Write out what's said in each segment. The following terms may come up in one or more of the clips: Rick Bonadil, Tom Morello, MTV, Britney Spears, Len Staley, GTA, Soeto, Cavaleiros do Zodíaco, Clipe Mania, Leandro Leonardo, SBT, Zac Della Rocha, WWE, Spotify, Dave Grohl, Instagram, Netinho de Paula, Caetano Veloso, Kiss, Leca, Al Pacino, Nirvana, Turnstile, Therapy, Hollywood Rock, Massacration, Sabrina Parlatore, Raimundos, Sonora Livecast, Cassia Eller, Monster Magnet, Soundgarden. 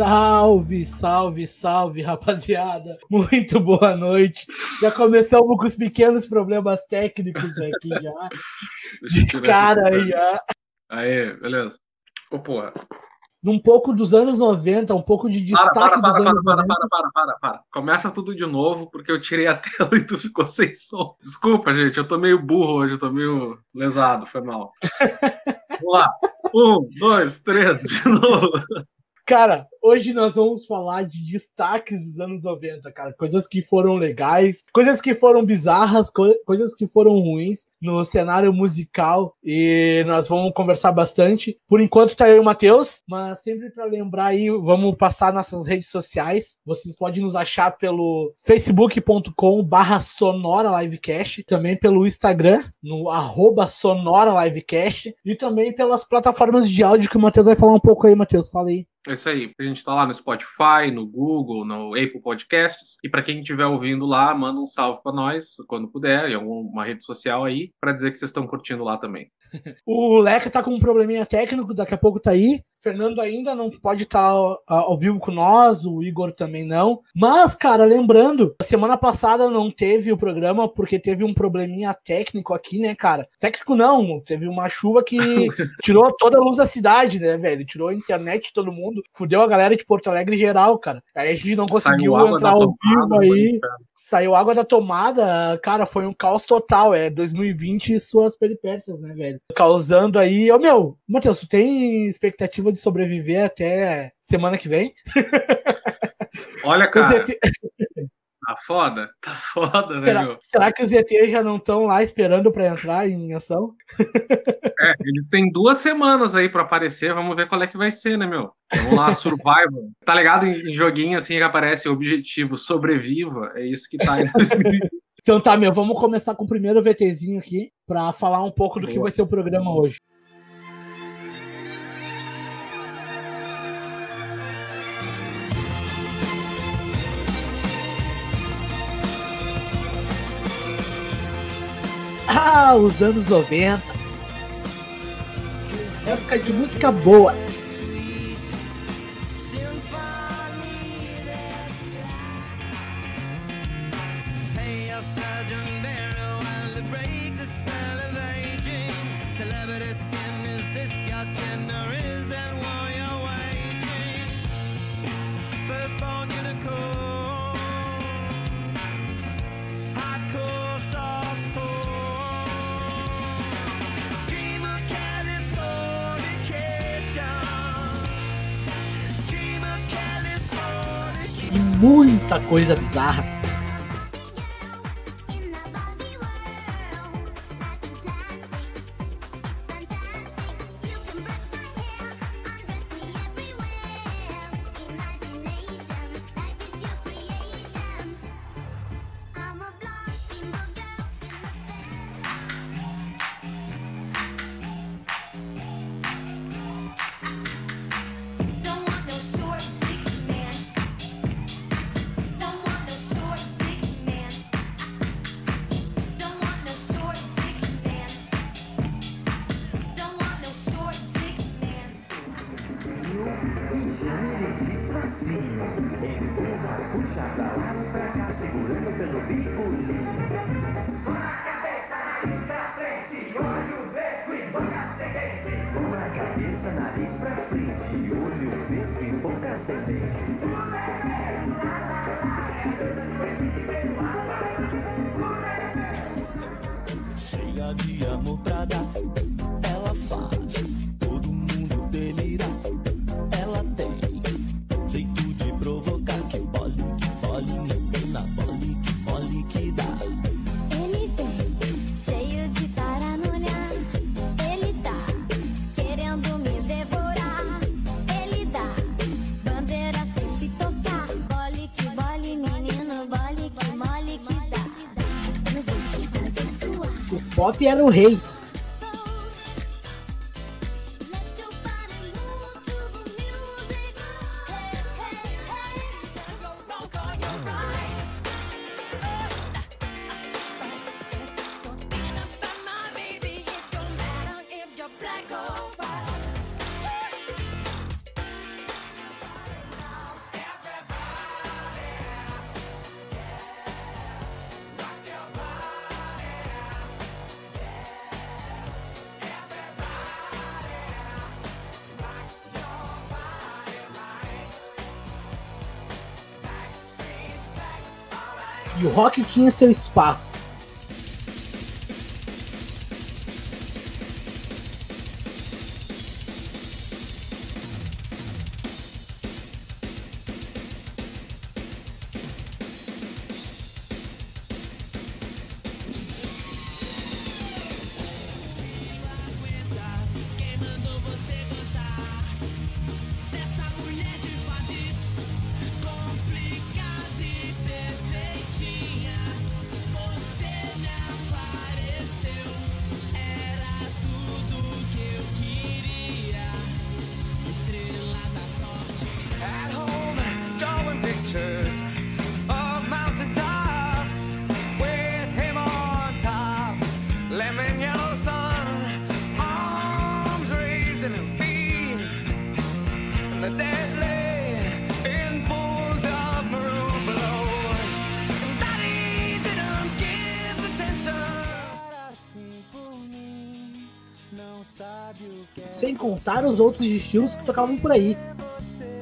Salve, salve, salve, rapaziada. Muito boa noite. Já começamos com os pequenos problemas técnicos aqui já. De cara já. Aê, beleza. Ô, porra. Um pouco dos anos 90, um pouco de destaque dos anos 90. Para. Começa tudo de novo, porque eu tirei a tela e tu ficou sem som. Desculpa, gente, eu tô meio burro hoje, eu tô meio lesado, foi mal. Vamos lá. 1, 2, 3, de novo. Cara, hoje nós vamos falar de destaques dos anos 90, cara. Coisas que foram legais, coisas que foram bizarras, coisas que foram ruins no cenário musical. E nós vamos conversar bastante. Por enquanto tá eu e o Matheus, mas sempre pra lembrar aí, vamos passar nossas redes sociais. Vocês podem nos achar pelo facebook.com/sonoralivecast, também pelo Instagram, no @sonoralivecast, e também pelas plataformas de áudio que o Matheus vai falar um pouco aí, Matheus. Fala aí. É isso aí, a gente tá lá no Spotify, no Google, no Apple Podcasts, e pra quem estiver ouvindo lá, manda um salve pra nós, quando puder, em alguma rede social aí, pra dizer que vocês estão curtindo lá também. O Leca tá com um probleminha técnico, daqui a pouco tá aí. Fernando ainda não pode estar ao vivo com nós, o Igor também não. Mas, cara, lembrando, semana passada não teve o programa porque teve um probleminha técnico aqui, né, cara? Técnico não, teve uma chuva que tirou toda a luz da cidade, né, velho? Tirou a internet de todo mundo, fudeu a galera de Porto Alegre geral, cara. Aí a gente não conseguiu entrar ao vivo aí, saiu água da tomada, cara, foi um caos total, 2020 e suas peripécias, né, velho? Causando aí... Ô, Matheus, tu tem expectativa de sobreviver até semana que vem? Olha, cara, tá foda, será, né, meu? Será que os ETs já não estão lá esperando pra entrar em ação? É, eles têm 2 semanas aí pra aparecer, vamos ver qual é que vai ser, né, meu? Vamos lá, survival. Tá ligado em joguinho assim que aparece o objetivo, sobreviva, é isso que tá em 2020. Então tá, meu, vamos começar com o primeiro VTzinho aqui, pra falar um pouco do que vai ser o programa hoje. Ah, os anos 90. Época de música boa. Muita coisa bizarra. Pop era o rei. E o rock tinha seu espaço. Sem contar os outros estilos que tocavam por aí.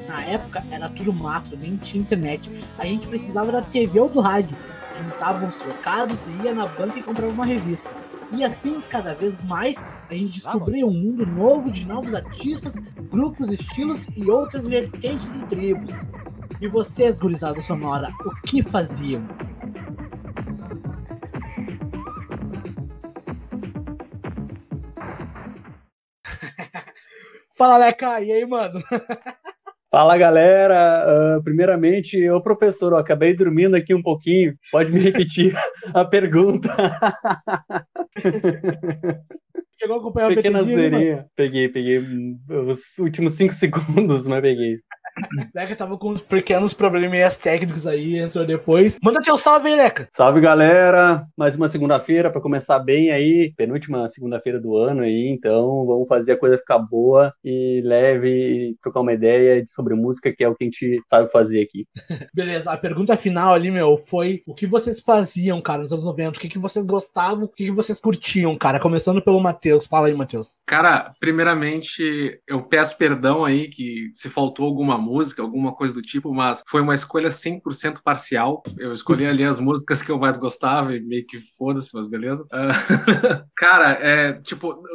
Na época era tudo mato, nem tinha internet. A gente precisava da TV ou do rádio. Juntava uns trocados e ia na banca e comprava uma revista. E assim, cada vez mais, a gente descobria um mundo novo de novos artistas, grupos, estilos e outras vertentes e tribos. E vocês, gurizada sonora, o que faziam? Fala, Leca, e aí, mano? Fala, galera. Primeiramente, eu, professor, eu acabei dormindo aqui um pouquinho. Pode me repetir a pergunta? Chegou a acompanhar o VTzinho? Pequena zoeirinha. Peguei os últimos 5 segundos, mas peguei. Leca tava com uns pequenos probleminhas técnicos aí, entrou depois. Manda teu salve aí, Leca. Salve, galera. Mais uma segunda-feira pra começar bem aí. Penúltima segunda-feira do ano aí, então vamos fazer a coisa ficar boa e leve e trocar uma ideia sobre música, que é o que a gente sabe fazer aqui. Beleza, a pergunta final ali, meu, foi o que vocês faziam, cara, nos anos 90? O que vocês gostavam? O que vocês curtiam, cara? Começando pelo Matheus. Fala aí, Matheus. Cara, primeiramente, eu peço perdão aí que se faltou alguma música, alguma coisa do tipo, mas foi uma escolha 100% parcial. Eu escolhi ali as músicas que eu mais gostava e meio que foda-se, mas beleza. Cara,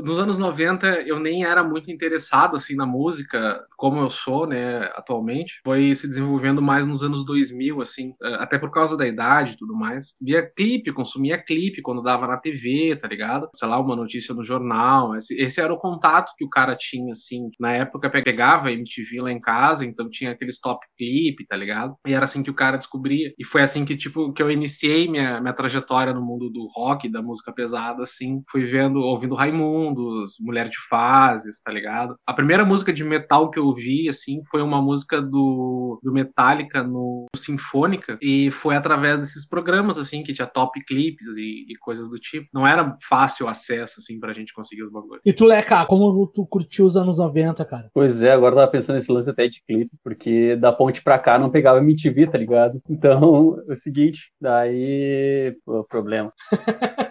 nos anos 90 eu nem era muito interessado, assim, na música, como eu sou, né, atualmente. Foi se desenvolvendo mais nos anos 2000, assim, até por causa da idade e tudo mais. Via clipe, consumia clipe quando dava na TV, tá ligado? Sei lá, uma notícia no jornal. Esse era o contato que o cara tinha, assim. Na época pegava MTV lá em casa, então tinha aqueles top clipe, tá ligado? E era assim que o cara descobria. E foi assim que, tipo, que eu iniciei minha trajetória no mundo do rock, da música pesada, assim. Fui ouvindo Raimundos, Mulher de Fases, tá ligado? A primeira música de metal que eu ouvi, assim, foi uma música do Metallica no Sinfônica. E foi através desses programas, assim, que tinha top clipes e coisas do tipo. Não era fácil o acesso, assim, pra gente conseguir os bagulhos. E tu, Leca, como tu curtiu os anos 90, cara? Pois é, agora eu tava pensando nesse lance até de clipe, porque da ponte pra cá não pegava MTV, tá ligado? Então, é o seguinte, daí... Pô, problema.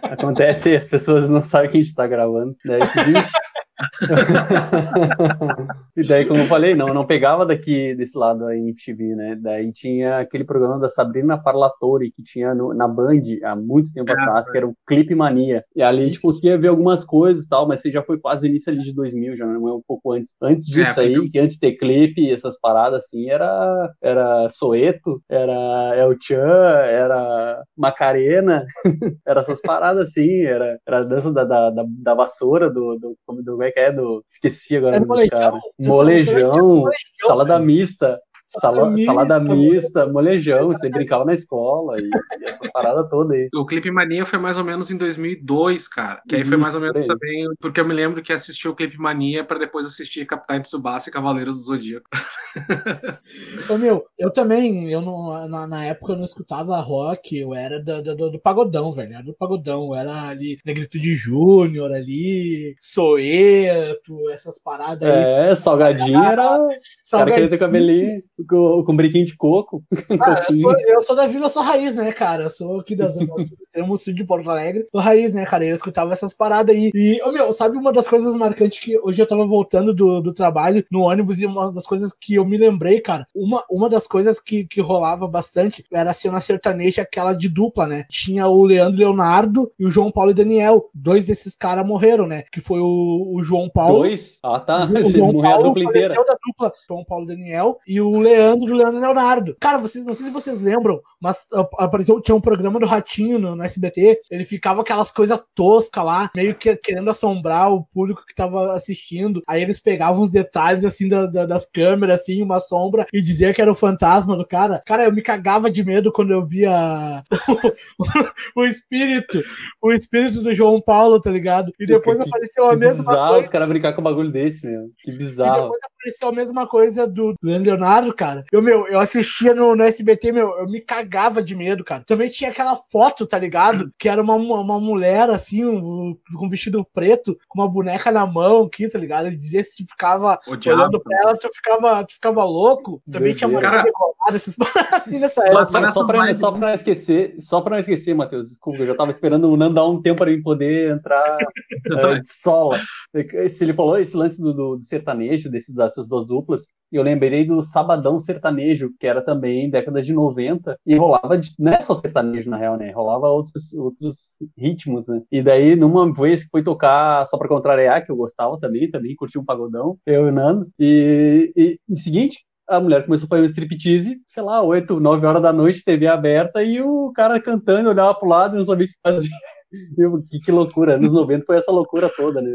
Acontece, as pessoas não sabem que a gente tá gravando. Daí é o seguinte... E daí, como eu falei, não pegava daqui desse lado aí MTV, né? Daí tinha aquele programa da Sabrina Parlatore que tinha na Band há muito tempo atrás, que era o Clipe Mania. E ali a gente conseguia ver algumas coisas e tal, mas você já foi quase início ali de 2000, já não é um pouco antes. Antes disso aí, que antes de ter clipe, essas paradas assim, era Soeto, era El Chan, era Macarena, era essas paradas assim, era a dança da vassoura do como é que é? Esqueci agora. Molejão, salada mista. Salada mista, molejão, você brincava na escola e essa parada toda aí. O Clipe Mania foi mais ou menos em 2002, cara. Que aí foi mais ou menos também, porque eu me lembro que assisti o Clipe Mania pra depois assistir Capitão Tsubasa e Cavaleiros do Zodíaco. Ô, meu, eu também, na época eu não escutava rock, eu era do pagodão, velho. Era do pagodão, era ali Negritude Júnior, ali Soeto, essas paradas aí. Salgadinho era... Salgadinho. Cara, queria ter cabelinho. com brinquinho de coco. Ah, eu sou da vila, eu sou raiz, né, cara? Eu sou aqui da zona sul, extremo sul de Porto Alegre. Sou raiz, né, cara? Eu escutava essas paradas aí. E, meu, sabe uma das coisas marcantes que hoje eu tava voltando do trabalho no ônibus, e uma das coisas que eu me lembrei, cara, uma das coisas que rolava bastante era a cena sertaneja, aquela de dupla, né? Tinha o Leandro Leonardo e o João Paulo e Daniel. Dois desses caras morreram, né? Que foi o João Paulo. Dois? Ah, tá. O João Paulo faleceu da dupla. João Paulo e Daniel e o Leandro Leonardo. Cara, vocês, não sei se vocês lembram, mas apareceu, tinha um programa do Ratinho no SBT, ele ficava aquelas coisas toscas lá, meio que querendo assombrar o público que tava assistindo. Aí eles pegavam os detalhes, assim, das câmeras, assim, uma sombra, e diziam que era o fantasma do cara. Cara, eu me cagava de medo quando eu via o espírito do João Paulo, tá ligado? E depois apareceu a mesma bizarro, coisa. Os caras brincar com um bagulho desse, meu. Que bizarro. E depois apareceu a mesma coisa do Leonardo, cara. Eu assistia no SBT, eu me cagava de medo, cara. Também tinha aquela foto, tá ligado? Que era uma mulher, assim, com um vestido preto, com uma boneca na mão aqui, tá ligado? Ele dizia se tu ficava olhando pra ela, tu ficava louco. Também tinha mulher decolada, essas paradas assim nessa época. Só pra não esquecer, Matheus, desculpa, eu já tava esperando o Nando dar um tempo pra mim poder entrar de sola. Ele falou esse lance do sertanejo, dessas duas duplas, e eu lembrei do Sabadão Sertanejo, que era também década de 90, e rolava, não é só sertanejo na real, né? Rolava outros ritmos, né? E daí, numa vez que fui tocar Só Pra Contrariar, que eu gostava também curti um pagodão, eu e o Nando, e seguinte, a mulher começou a fazer um striptease, sei lá, 8, 9 horas da noite, TV aberta, e o cara cantando, olhava pro lado e não sabia o que fazer. Que loucura, anos 90 foi essa loucura toda, né?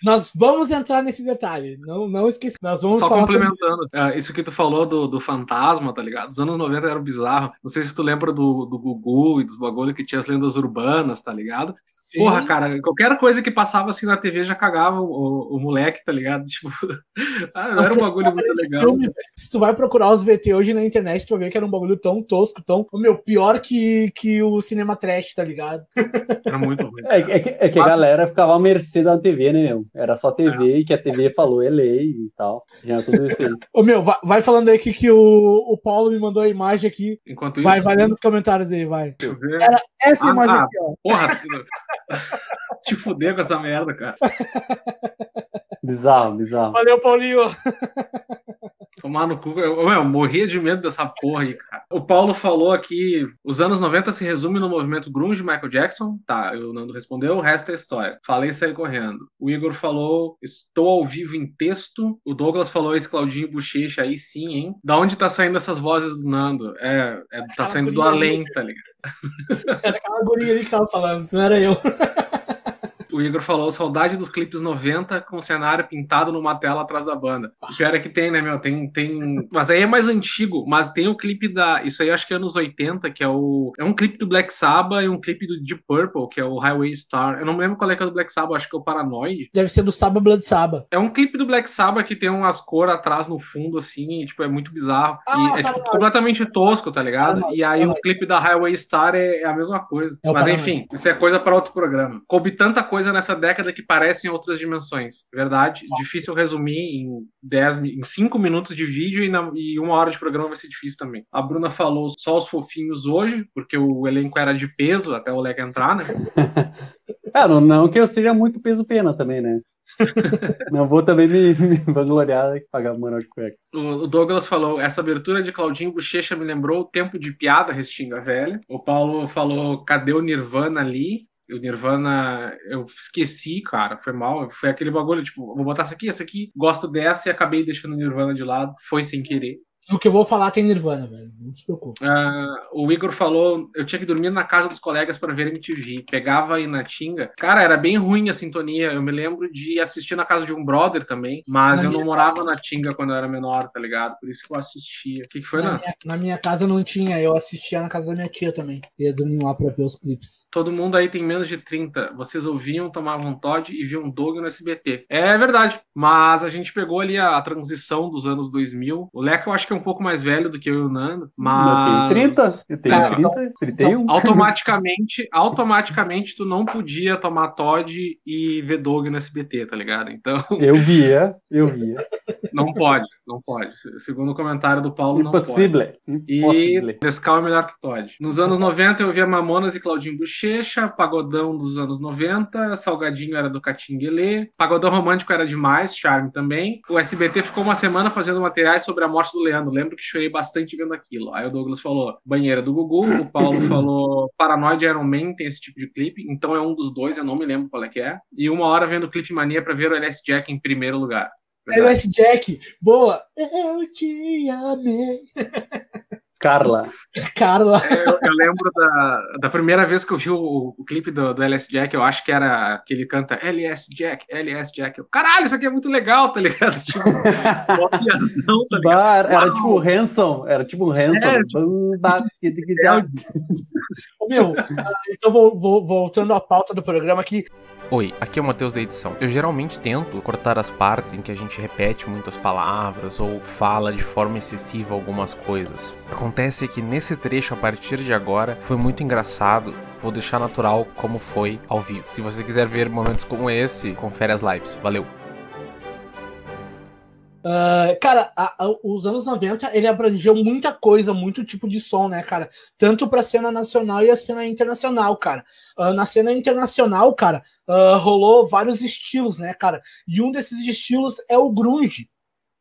Nós vamos entrar nesse detalhe, não esqueci. Nós vamos só falar complementando, sobre... isso que tu falou do fantasma, tá ligado? Os anos 90 eram bizarros. Não sei se tu lembra do Gugu e dos bagulho que tinha as lendas urbanas, tá ligado? Sim. Porra, cara, qualquer coisa que passava assim na TV já cagava o moleque, tá ligado? Tipo, era um bagulho muito legal. Filme, se tu vai procurar os VT hoje na internet, tu vai ver que era um bagulho tão tosco, pior que o cinema trash, tá ligado? Era muito ruim. É que a galera ficava à mercê da TV, né, meu? Era só TV e que a TV falou é lei e tal. Já tudo isso aí. Vai falando aí que o Paulo me mandou a imagem aqui. Enquanto isso... Vai lendo os comentários aí, vai. Era essa imagem aqui, ó. Porra, te fuder com essa merda, cara. Bizarro. Valeu, Paulinho. Tomar no cu, eu morria de medo dessa porra aí, cara. O Paulo falou aqui, os anos 90 se resume no movimento grunge, Michael Jackson. Tá, o Nando respondeu, o resto é história. Falei, saí correndo. O Igor falou, estou ao vivo em texto. O Douglas falou, esse Claudinho Bochecha aí sim, hein? Da onde tá saindo essas vozes do Nando? Tá saindo do além, tá ligado? Era aquela gurinha ali que tava falando, não era eu. O Igor falou, saudade dos clipes 90 com o cenário pintado numa tela atrás da banda. Pior é que tem, né, meu? Tem... Mas aí é mais antigo, mas tem o clipe da... Isso aí acho que é anos 80, que é o... É um clipe do Black Sabbath e um clipe do Deep Purple, que é o Highway Star. Eu não lembro qual é que é do Black Sabbath, acho que é o Paranoid. Deve ser do Sabbath, Blood Sabbath. É um clipe do Black Sabbath que tem umas cores atrás no fundo, assim, e, tipo, é muito bizarro. E é tipo, completamente tosco, tá ligado? E aí o clipe da Highway Star é a mesma coisa. Mas enfim, isso é coisa pra outro programa. Coube tanta coisa nessa década que parecem outras dimensões, verdade? Difícil resumir em 5 minutos de vídeo e 1 hora de programa vai ser difícil também. A Bruna falou só os fofinhos hoje, porque o elenco era de peso até o Leca entrar, né? Não que eu seja muito peso-pena também, né? Não vou também me vangloriar que pagava moral de cueca. O Douglas falou, essa abertura de Claudinho Bochecha me lembrou o tempo de piada, restinga velha. O Paulo falou, cadê o Nirvana ali? O Nirvana, eu esqueci, cara, foi mal, foi aquele bagulho, tipo, vou botar essa aqui, gosto dessa e acabei deixando o Nirvana de lado, foi sem querer. No que eu vou falar tem Nirvana, velho, não se preocupe. O Igor falou, eu tinha que dormir na casa dos colegas pra ver MTV, pegava aí na tinga, cara, era bem ruim a sintonia, eu me lembro de assistir na casa de um brother também, mas eu não morava na tinga quando eu era menor, tá ligado? Por isso que eu assistia. O que foi, Nando? Na minha casa não tinha, eu assistia na casa da minha tia também, ia dormir lá pra ver os clipes. Todo mundo aí tem menos de 30, vocês ouviam, tomavam Todd e viam Doug no SBT. É verdade, mas a gente pegou ali a transição dos anos 2000, o Leca eu acho que é um pouco mais velho do que eu e o Nando, mas... Eu tenho 30, 31. Automaticamente tu não podia tomar Todd e ver Dog no SBT, tá ligado? Então... Eu via. Não pode. Segundo o comentário do Paulo, Impossível. E Nescau é melhor que Todd. Nos anos 90 eu via Mamonas e Claudinho Buchecha, Pagodão dos anos 90, Salgadinho era do Catinguelê, Pagodão Romântico era demais, Charme também. O SBT ficou uma semana fazendo materiais sobre a morte do Leandro. Lembro que chorei bastante vendo aquilo. Aí o Douglas falou Banheira do Gugu, o Paulo falou Paranoid Iron Man, tem esse tipo de clipe. Então é um dos dois, eu não me lembro qual é que é. E uma hora vendo o Clipe Mania pra ver o LS Jack em primeiro lugar. LS Jack, boa! Eu te amei. Carla. Eu lembro da primeira vez que eu vi o clipe do LS Jack, eu acho que era que ele canta LS Jack. Eu, caralho, isso aqui é muito legal, tá ligado? Tipo, copiação, tá ligado? Era tipo o Hanson. Meu, então vou voltando à pauta do programa aqui. Oi, aqui é o Matheus da edição. Eu geralmente tento cortar as partes em que a gente repete muitas palavras ou fala de forma excessiva algumas coisas. Acontece que nesse trecho, a partir de agora, foi muito engraçado. Vou deixar natural como foi ao vivo. Se você quiser ver momentos como esse, confere as lives. Valeu! Cara, os anos 90, ele abrangeu muita coisa, muito tipo de som, né, cara? Tanto pra cena nacional e a cena internacional, cara. Na cena internacional, cara, rolou vários estilos, né, cara? E um desses estilos é o grunge,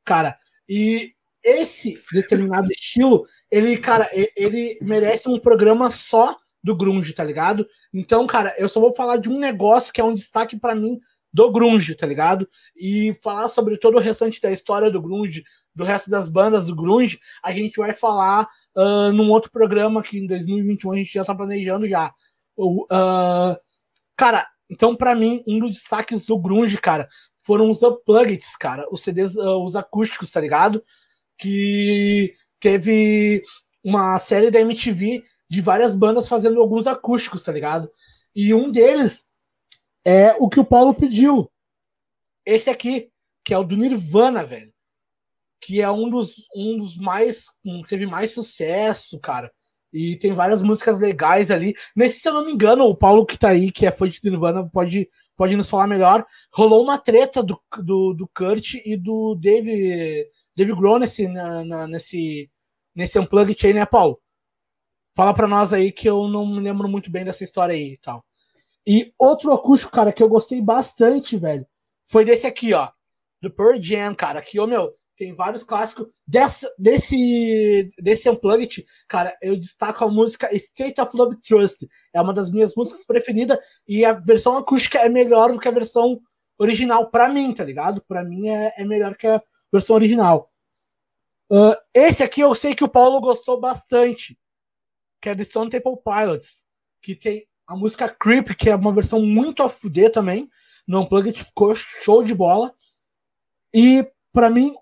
cara. E esse determinado estilo, ele, cara, ele merece um programa só do grunge, tá ligado? Então, cara, eu só vou falar de um negócio que é um destaque pra mim, do grunge, tá ligado? E falar sobre todo o restante da história do grunge, do resto das bandas do grunge, a gente vai falar num outro programa que em 2021 a gente já tá planejando já. Cara, então pra mim, um dos destaques do grunge, cara, foram os unpluggeds, cara, os CDs, os acústicos, tá ligado? Que teve uma série da MTV de várias bandas fazendo alguns acústicos, tá ligado? E um deles é o que o Paulo pediu. Esse aqui, que é o do Nirvana, velho. Que é um dos mais... Teve mais sucesso, cara. E tem várias músicas legais ali. Nesse, se eu não me engano, o Paulo que tá aí, que é fã de Nirvana, pode nos falar melhor. Rolou uma treta do Kurt e do Dave Grohl nesse Unplugged aí, né, Paulo? Fala pra nós aí que eu não me lembro muito bem dessa história aí e tal. E outro acústico, cara, que eu gostei bastante, velho, foi desse aqui, ó, do Pearl Jam, cara, que, tem vários clássicos. Desse Unplugged, cara, eu destaco a música State of Love Trust, é uma das minhas músicas preferidas, e a versão acústica é melhor do que a versão original, pra mim, tá ligado? Pra mim é melhor que a versão original. Esse aqui eu sei que o Paulo gostou bastante, que é do Stone Temple Pilots, que tem a música Creep, que é uma versão muito a fuder também, no Unplugged ficou show de bola. E, pra mim,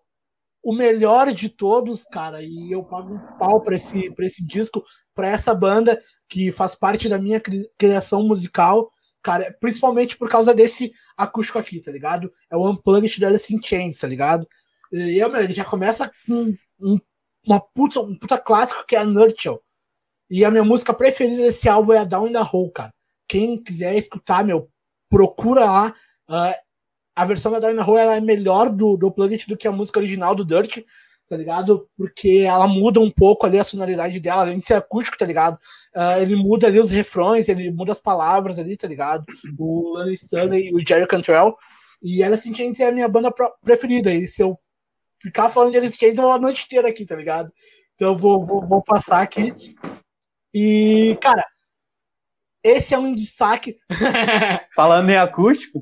o melhor de todos, cara, e eu pago um pau pra esse disco, pra essa banda, que faz parte da minha criação musical, cara, principalmente por causa desse acústico aqui, tá ligado? É o Unplugged da Alice in Chains, tá ligado? E, ele já começa com um puta clássico, que é a Nurture. E a minha música preferida desse álbum é a Down in the Hole, cara. Quem quiser escutar, procura lá. A versão da Down in the Hole ela é melhor do Unplugged do que a música original do Dirt, tá ligado? Porque ela muda um pouco ali a sonoridade dela, além de ser acústico, tá ligado? Ele muda ali os refrões, ele muda as palavras ali, tá ligado? O Lana Stanley e o Jerry Cantrell. E Alice in Chains é a minha banda preferida. E se eu ficar falando de Alice in Chains, eu vou a noite inteira aqui, tá ligado? Então eu vou passar aqui. E, cara, esse é um destaque... Falando em acústico?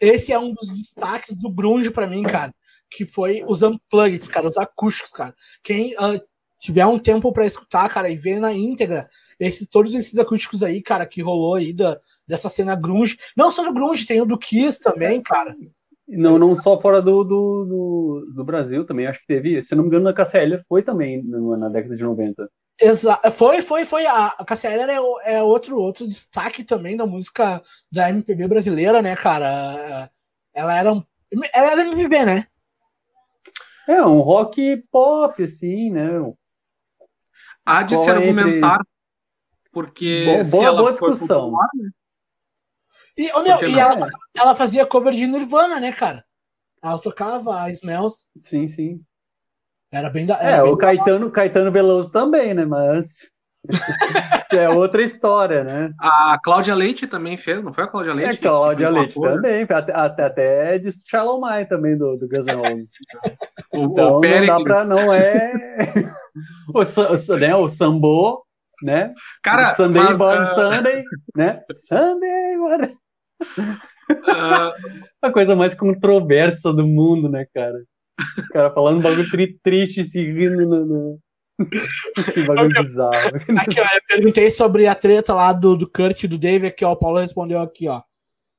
Esse é um dos destaques do grunge pra mim, cara, que foi os unplugged, cara, os acústicos, cara. Quem tiver um tempo pra escutar, cara, e ver na íntegra todos esses acústicos aí, cara, que rolou aí dessa cena grunge. Não só no grunge, tem o do Kiss também, cara. Não só fora do Brasil também, acho que teve, se não me engano, na Cassia Eller foi também na década de 90. Exato, foi. A Cassia Eller é outro destaque também da música da MPB brasileira, né, cara? Ela era MPB, né? É um rock pop, assim, né? Há de se argumentar, porque boa discussão. Popular, né? E, ela fazia cover de Nirvana, né, cara? Ela tocava a Smells. Sim, sim. Era bem da... Era bem Caetano Veloso também, né? Mas... é outra história, né? A Cláudia Leite também fez, não foi a Cláudia Leite? É, Cláudia Leite também, até de Shallow Mine também, do Guns N' Roses. Então, não dá pra, não é... o Sambo, né? Cara, Sunday, mas, Sunday, né? Sunday, bora... A coisa mais controversa do mundo, né, cara? O cara falando um bagulho triste, se rindo no... Que bagulho bizarro. Aqui, ó, eu perguntei sobre a treta lá do Kurt e do Dave. Aqui, ó, o Paulo respondeu aqui, ó.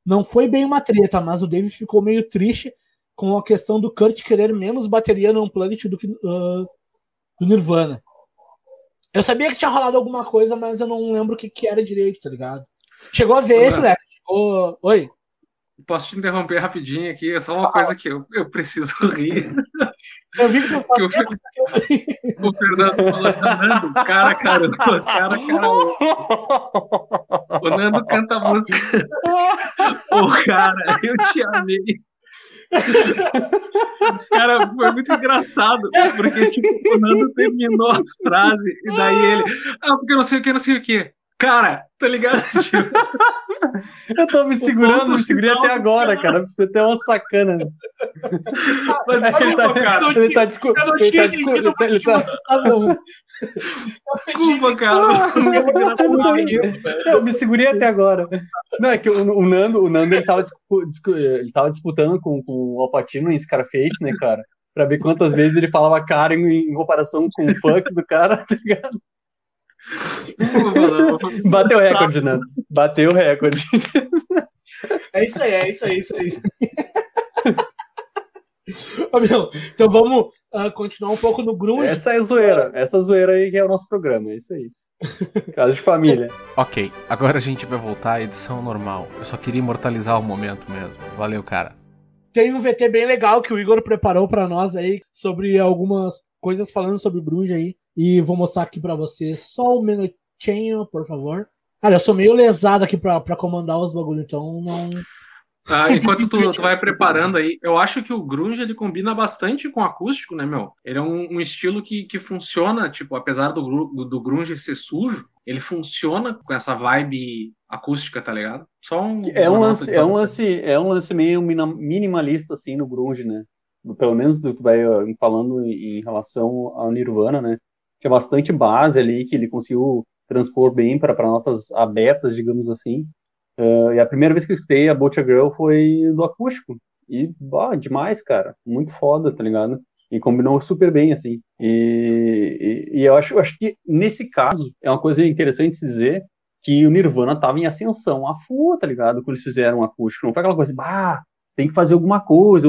Não foi bem uma treta, mas o Dave ficou meio triste com a questão do Kurt querer menos bateria no Unplugged do que do Nirvana. Eu sabia que tinha rolado alguma coisa, mas eu não lembro o que era direito, tá ligado? Chegou a ver isso, né? Chegou... Oi? Posso te interromper rapidinho aqui? É só uma coisa que eu preciso rir. Eu vi que tu falou. O Fernando falou assim, Nando, cara. O Nando canta a música. O cara, eu te amei. Cara, foi muito engraçado, porque tipo, o Nando terminou as frases, e daí ele... porque eu não sei o que, Cara, tá ligado? Tipo... Eu tô me segurei até agora, cara. Foi até uma sacana. Mas acho que ele tá desculpando. Desculpa, cara. Eu me segurei até agora. Não, é que o Nando ele tava disputando com o Al Pacino em Scarface, né, cara? Pra ver quantas vezes ele falava cara em comparação com o funk do cara, tá ligado? Bateu o recorde, né? Bateu o recorde. É isso aí. Ô, meu, então vamos continuar um pouco no grunge. Essa zoeira aí que é o nosso programa, é isso aí. Casa de família. Ok, agora a gente vai voltar à edição normal. Eu só queria imortalizar o momento mesmo. Valeu, cara. Tem um VT bem legal que o Igor preparou pra nós aí sobre algumas coisas falando sobre grunge aí. E vou mostrar aqui pra vocês só um minutinho, por favor. Cara, eu sou meio lesado aqui pra comandar os bagulhos, então não... Ah, enquanto tu vai preparando aí, eu acho que o grunge, ele combina bastante com o acústico, né, meu? Ele é um estilo que funciona, tipo, apesar do grunge ser sujo, ele funciona com essa vibe acústica, tá ligado? Só um... É um lance meio minimalista, assim, no grunge, né? Pelo menos tu vai falando em relação ao Nirvana, né? Tinha bastante base ali que ele conseguiu transpor bem para notas abertas, digamos assim. E a primeira vez que eu escutei a Butcher Girl foi do acústico. E, demais, cara. Muito foda, tá ligado? E combinou super bem, assim. E eu acho que, nesse caso, é uma coisa interessante se dizer que o Nirvana tava em ascensão. A full, tá ligado? Quando eles fizeram um acústico. Não foi aquela coisa assim, tem que fazer alguma coisa,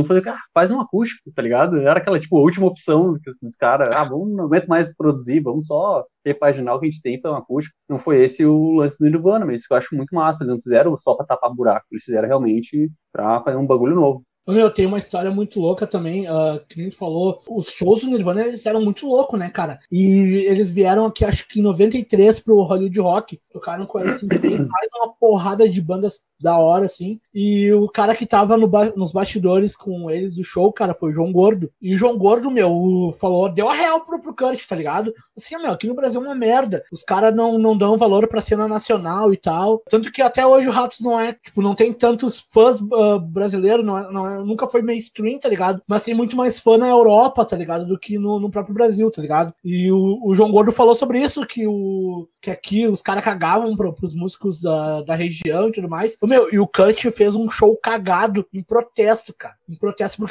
faz um acústico, tá ligado? Era aquela, tipo, última opção dos caras, não aguento mais produzir, vamos só repaginar o que a gente tem pra um acústico. Não foi esse o lance do Nirvana, mas isso que eu acho muito massa, eles não fizeram só pra tapar buraco, eles fizeram realmente pra fazer um bagulho novo. Eu tenho uma história muito louca também, que a gente falou, os shows do Nirvana, eles eram muito loucos, né, cara? E eles vieram aqui, acho que em 93, pro Hollywood Rock, tocaram com Alice in Chains, mais uma porrada de bandas da hora, assim, e o cara que tava nos bastidores com eles do show, cara, foi o João Gordo. E o João Gordo, meu, falou, deu a real pro Kurt, tá ligado? Assim, meu, aqui no Brasil é uma merda, os caras não dão valor pra cena nacional e tal, tanto que até hoje o Ratos não é, tipo, não tem tantos fãs brasileiros, nunca foi mainstream, tá ligado? Mas tem muito mais fã na Europa, tá ligado? Do que no próprio Brasil, tá ligado? E o João Gordo falou sobre isso, que aqui os caras cagavam pros músicos da região e tudo mais. E o Kurt fez um show cagado em protesto, cara. Em protesto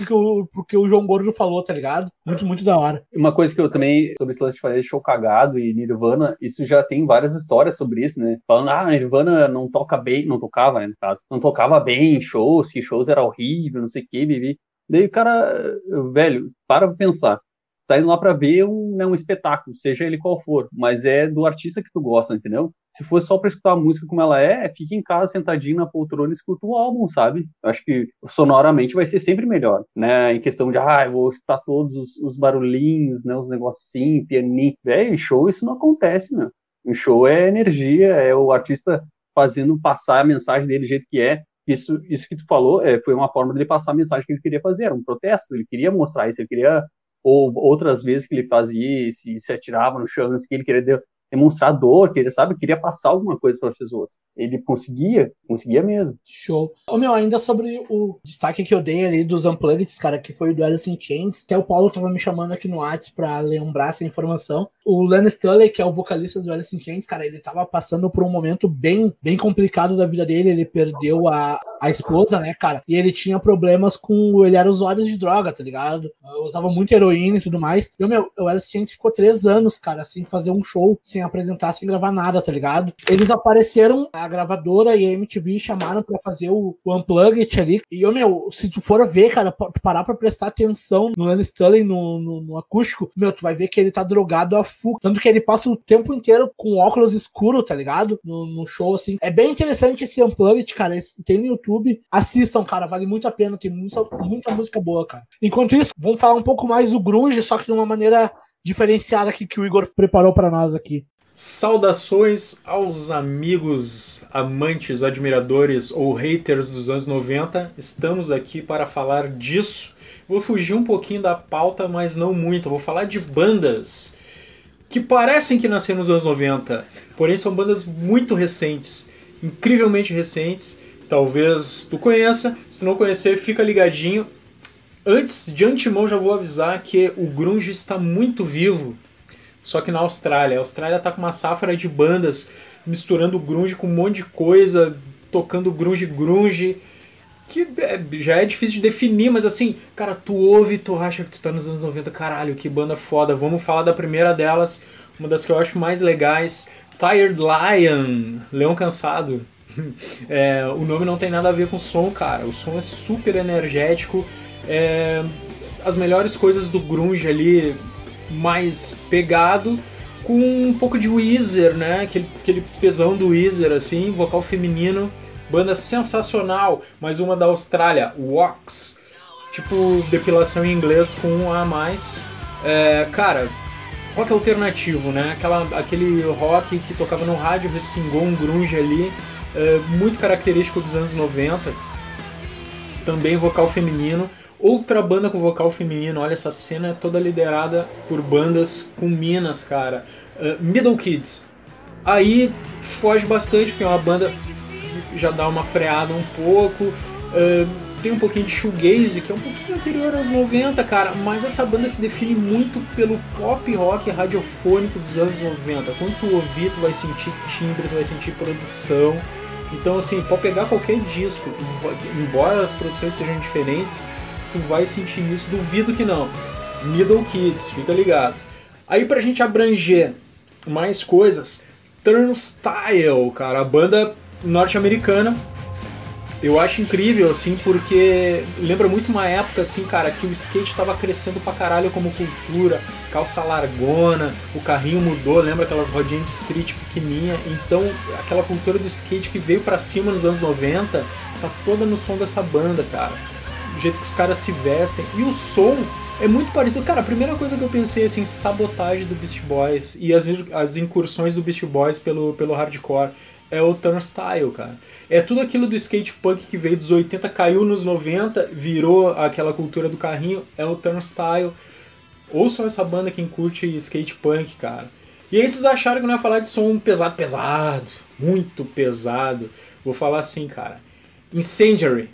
porque o João Gordo falou, tá ligado? Muito, muito da hora. Uma coisa que eu também, sobre esse lance de fazer show cagado e Nirvana, isso já tem várias histórias sobre isso, né? Falando, Nirvana não toca bem, não tocava, né, no caso. Não tocava bem em shows, que shows era horrível, não sei o que, vivi. Daí o cara, velho, para pensar. Tá indo lá pra ver um espetáculo, seja ele qual for, mas é do artista que tu gosta, entendeu? se for só pra escutar a música como ela é, fica em casa sentadinho na poltrona e escuta o álbum, sabe? Eu acho que sonoramente vai ser sempre melhor, né? Em questão de, ah, eu vou escutar todos os barulhinhos, né? Os negocinhos, pianinho. Véi, em show isso não acontece, meu. Em show é energia, é o artista fazendo passar a mensagem dele do jeito que é. Isso que tu falou foi uma forma dele passar a mensagem que ele queria fazer, era um protesto, ele queria mostrar isso, ele queria... Ou outras vezes que ele fazia isso, se atirava no chão, que ele queria demonstrar dor, que ele, sabe, queria passar alguma coisa para as pessoas. Ele conseguia mesmo. Show. Ô, meu, ainda sobre o destaque que eu dei ali dos Unplugged, cara, que foi o do Alice in Chains, até o Paulo tava me chamando aqui no WhatsApp pra lembrar essa informação. O Len Staley, que é o vocalista do Alice in Chains, cara, ele tava passando por um momento bem, bem complicado da vida dele, ele perdeu a esposa, né, cara, e ele tinha problemas com, ele era usuário de droga, tá ligado? Usava muito heroína e tudo mais. E, meu, o Alice in Chains ficou 3 anos, cara, sem fazer um show, sem apresentar, sem gravar nada, tá ligado? Eles apareceram, a gravadora e a MTV chamaram pra fazer o Unplugged ali, e meu, se tu for ver, cara, parar pra prestar atenção no Len Staley, no acústico, meu, tu vai ver que ele tá drogado a full, tanto que ele passa o tempo inteiro com óculos escuro, tá ligado? No show, assim. É bem interessante esse Unplugged, cara, tem no YouTube, assistam, cara, vale muito a pena, tem muita música boa, cara. Enquanto isso, vamos falar um pouco mais do grunge, só que de uma maneira diferenciada aqui que o Igor preparou para nós aqui. Saudações aos amigos, amantes, admiradores ou haters dos anos 90. Estamos aqui para falar disso. Vou fugir um pouquinho da pauta, mas não muito. Vou falar de bandas que parecem que nasceram nos anos 90, porém são bandas muito recentes, incrivelmente recentes. Talvez tu conheça, se não conhecer, fica ligadinho. Antes, de antemão, já vou avisar que o grunge está muito vivo, só que na Austrália. A Austrália está com uma safra de bandas misturando grunge com um monte de coisa, tocando grunge, que já é difícil de definir, mas assim, cara, tu ouve e tu acha que tu tá nos anos 90, caralho, que banda foda. Vamos falar da primeira delas, uma das que eu acho mais legais, Tired Lion, Leão Cansado. O nome não tem nada a ver com o som, cara, o som é super energético. As melhores coisas do grunge ali, mais pegado, com um pouco de Weezer, né? Aquele pesão do Weezer, assim, vocal feminino, banda sensacional, mais uma da Austrália, Wax, tipo depilação em inglês com um A mais. Cara, rock alternativo, né? Aquele rock que tocava no rádio, respingou um grunge ali, muito característico dos anos 90, também vocal feminino. Outra banda com vocal feminino, olha, essa cena é toda liderada por bandas com minas, cara. Middle Kids. Aí foge bastante, porque é uma banda que já dá uma freada um pouco. Tem um pouquinho de shoegaze, que é um pouquinho anterior aos 90, cara. Mas essa banda se define muito pelo pop rock radiofônico dos anos 90. Quando tu ouvir, tu vai sentir timbre, tu vai sentir produção. Então, assim, pode pegar qualquer disco, embora as produções sejam diferentes, tu vai sentir isso, duvido que não. Middle Kids, fica ligado. Aí pra gente abranger mais coisas, Turnstile, cara, a banda norte-americana, eu acho incrível, assim, porque lembra muito uma época, assim, cara, que o skate tava crescendo pra caralho como cultura, calça largona, o carrinho mudou, lembra aquelas rodinhas de street pequenininha, então aquela cultura do skate que veio pra cima nos anos 90, tá toda no som dessa banda, cara. Do jeito que os caras se vestem, e o som é muito parecido, cara, a primeira coisa que eu pensei, assim, sabotagem do Beast Boys e as incursões do Beast Boys pelo hardcore, é o Turnstile, cara, é tudo aquilo do skate punk que veio dos 80, caiu nos 90, virou aquela cultura do carrinho, é o Turnstile. Ouçam essa banda, quem curte skate punk, cara. E aí vocês acharam que eu ia falar de som pesado, muito pesado, vou falar assim, cara, Incendiary.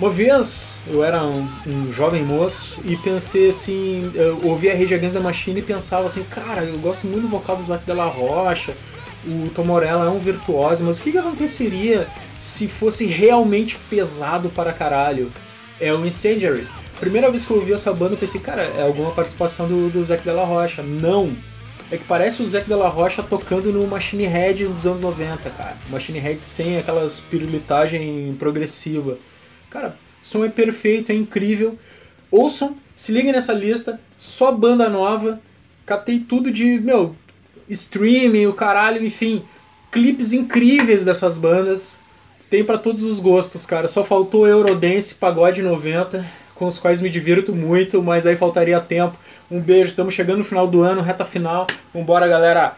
Uma vez eu era um jovem moço e pensei assim, eu ouvia a Rage Against the Machine e pensava assim, cara, eu gosto muito do vocal do Zac Della Rocha, o Tom Morello é um virtuoso, mas o que aconteceria se fosse realmente pesado para caralho? É o Incendiary. Primeira vez que eu ouvi essa banda eu pensei, cara, é alguma participação do Zac Della Rocha. Não! É que parece o Zac Della Rocha tocando no Machine Head dos anos 90, cara. Machine Head sem aquelas pirulitagem progressiva. Cara, o som é perfeito, é incrível. Ouçam, se liguem nessa lista, só banda nova. Catei tudo de, meu, streaming, o caralho, enfim. clipes incríveis dessas bandas. Tem pra todos os gostos, cara. Só faltou Eurodance, Pagode 90, com os quais me divirto muito, mas aí faltaria tempo. Um beijo, estamos chegando no final do ano, reta final. Vambora, galera.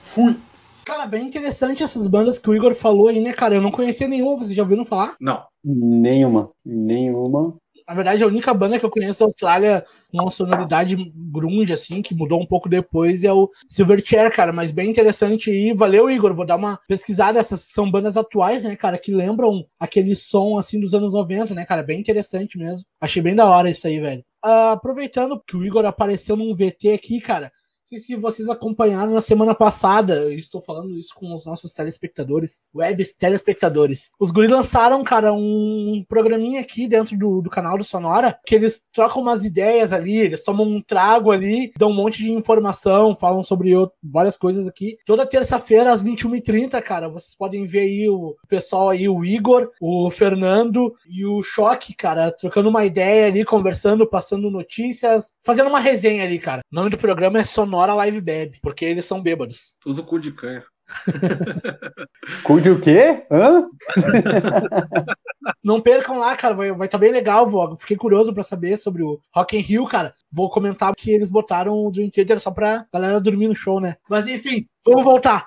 Fui! Cara, bem interessante essas bandas que o Igor falou aí, né, cara? Eu não conhecia nenhuma, vocês já ouviram falar? Não. Nenhuma. Na verdade, a única banda que eu conheço da Austrália com uma sonoridade grunge, assim, que mudou um pouco depois, é o Silverchair, cara. Mas bem interessante aí. Valeu, Igor. Vou dar uma pesquisada. Essas são bandas atuais, né, cara, que lembram aquele som, assim, dos anos 90, né, cara? Bem interessante mesmo. Achei bem da hora isso aí, velho. Aproveitando que o Igor apareceu num VT aqui, cara, não sei se vocês acompanharam na semana passada, eu estou falando isso com os nossos telespectadores, web telespectadores. Os guris lançaram, cara, um programinha aqui dentro do canal do Sonora, que eles trocam umas ideias ali, eles tomam um trago ali, dão um monte de informação, falam sobre várias coisas aqui. Toda terça-feira, às 21h30, cara, vocês podem ver aí o pessoal aí, o Igor, o Fernando e o Choque, cara, trocando uma ideia ali, conversando, passando notícias, fazendo uma resenha ali, cara. O nome do programa é Sonora Live Bebe, porque eles são bêbados. Tudo cu de canha. Cu de o quê? Hã? Não percam lá, cara, vai tá bem legal, vó. Fiquei curioso pra saber sobre o Rock in Rio, cara. Vou comentar que eles botaram o Dream Theater só pra galera dormir no show, né? Mas enfim, vamos voltar.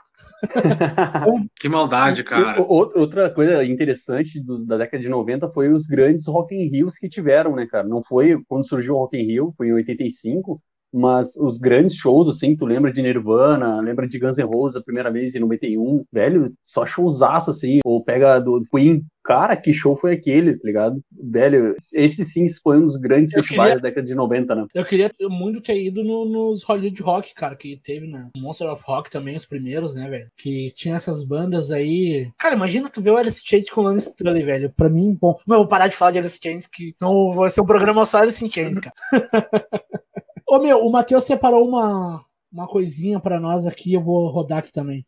Que maldade, cara. Outra coisa interessante da década de 90 foi os grandes Rock in Rios que tiveram, né, cara? Não foi quando surgiu o Rock in Rio, foi em 85, mas os grandes shows, assim, tu lembra de Nirvana, lembra de Guns N' Roses a primeira vez em 91, velho, só showzaço, assim, ou pega do Queen, cara, que show foi aquele, tá ligado? Velho, esse sim foi um dos grandes festivais da década de 90, né? Eu queria muito ter ido nos Hollywood Rock, cara, que teve na Monster of Rock também, os primeiros, né, velho? Que tinha essas bandas aí... Cara, imagina tu ver o Alice in Chains com o Lance Tully, velho. Pra mim, bom... Não, eu vou parar de falar de Alice in Chains, que não vai ser um programa só Alice in Chains, cara. Ô, meu, o Matheus separou uma coisinha pra nós aqui, eu vou rodar aqui também.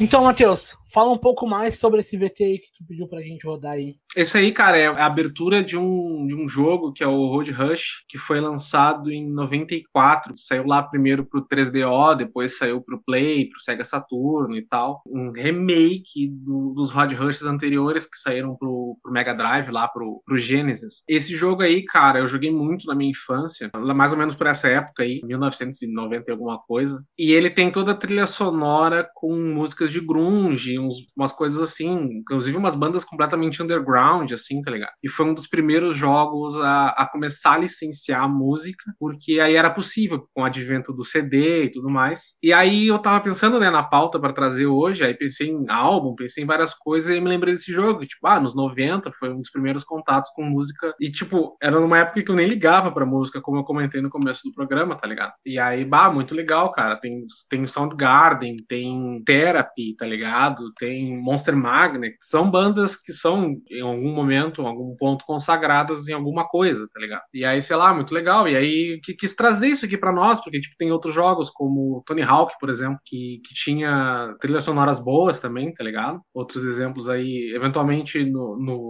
Então, Matheus, fala um pouco mais sobre esse VT aí que tu pediu pra gente rodar aí. Esse aí, cara, é a abertura de um jogo que é o Road Rush, que foi lançado em 94. Saiu lá primeiro pro 3DO, depois saiu pro Play, pro Sega Saturno e tal. Um remake dos Road Rushes anteriores que saíram pro Mega Drive, lá pro Genesis. Esse jogo aí, cara, eu joguei muito na minha infância, mais ou menos por essa época aí, 1990 e alguma coisa. E ele tem toda a trilha sonora com músicas de grunge, umas coisas assim, inclusive umas bandas completamente underground, assim, tá ligado? E foi um dos primeiros jogos a começar a licenciar a música, porque aí era possível, com o advento do CD e tudo mais. E aí eu tava pensando, né, na pauta pra trazer hoje, aí pensei em álbum, pensei em várias coisas e me lembrei desse jogo, tipo, nos 90 foi um dos primeiros contatos com música e, tipo, era numa época que eu nem ligava pra música, como eu comentei no começo do programa, tá ligado? E aí, muito legal, cara, tem Soundgarden, tem Therapy, tá ligado? Tem Monster Magnet, que são bandas que são, em algum momento, em algum ponto, consagradas em alguma coisa, tá ligado? E aí, sei lá, muito legal. E aí, quis trazer isso aqui pra nós, porque, tipo, tem outros jogos, como Tony Hawk, por exemplo, que tinha trilhas sonoras boas também, tá ligado? Outros exemplos aí, eventualmente,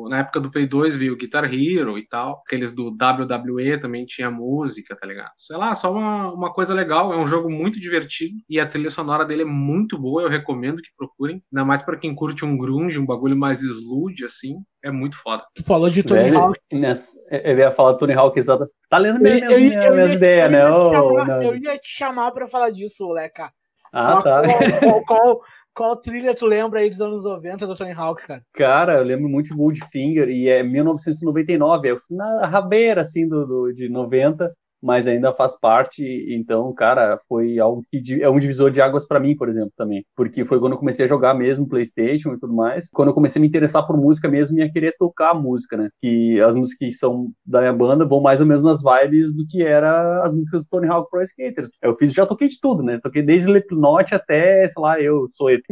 na época do Play 2, veio Guitar Hero e tal. Aqueles do WWE também tinha música, tá ligado? Sei lá, só uma coisa legal. É um jogo muito divertido e a trilha sonora dele é muito boa. Eu recomendo que procurem, ainda mais pra quem curte um grunge, um bagulho mais sludge, assim, é muito foda. Tu falou de Tony Hawk. Eu ia falar de Tony Hawk, exato. Tá lendo minha ideia, né? Eu ia te chamar pra falar disso, Leca. Tá. Qual trilha tu lembra aí dos anos 90 do Tony Hawk, cara? Cara, eu lembro muito de Goldfinger, e é 1999, é na rabeira, assim, de 90. mas ainda faz parte. Então, cara, foi algo que é um divisor de águas pra mim, por exemplo, também. Porque foi quando eu comecei a jogar mesmo PlayStation e tudo mais. Quando eu comecei a me interessar por música mesmo e a querer tocar música, né? Que as músicas que são da minha banda vão mais ou menos nas vibes do que era as músicas do Tony Hawk Pro Skaters. Eu fiz, já toquei de tudo, né? Toquei desde Slipknot até, sei lá, eu, Soeto.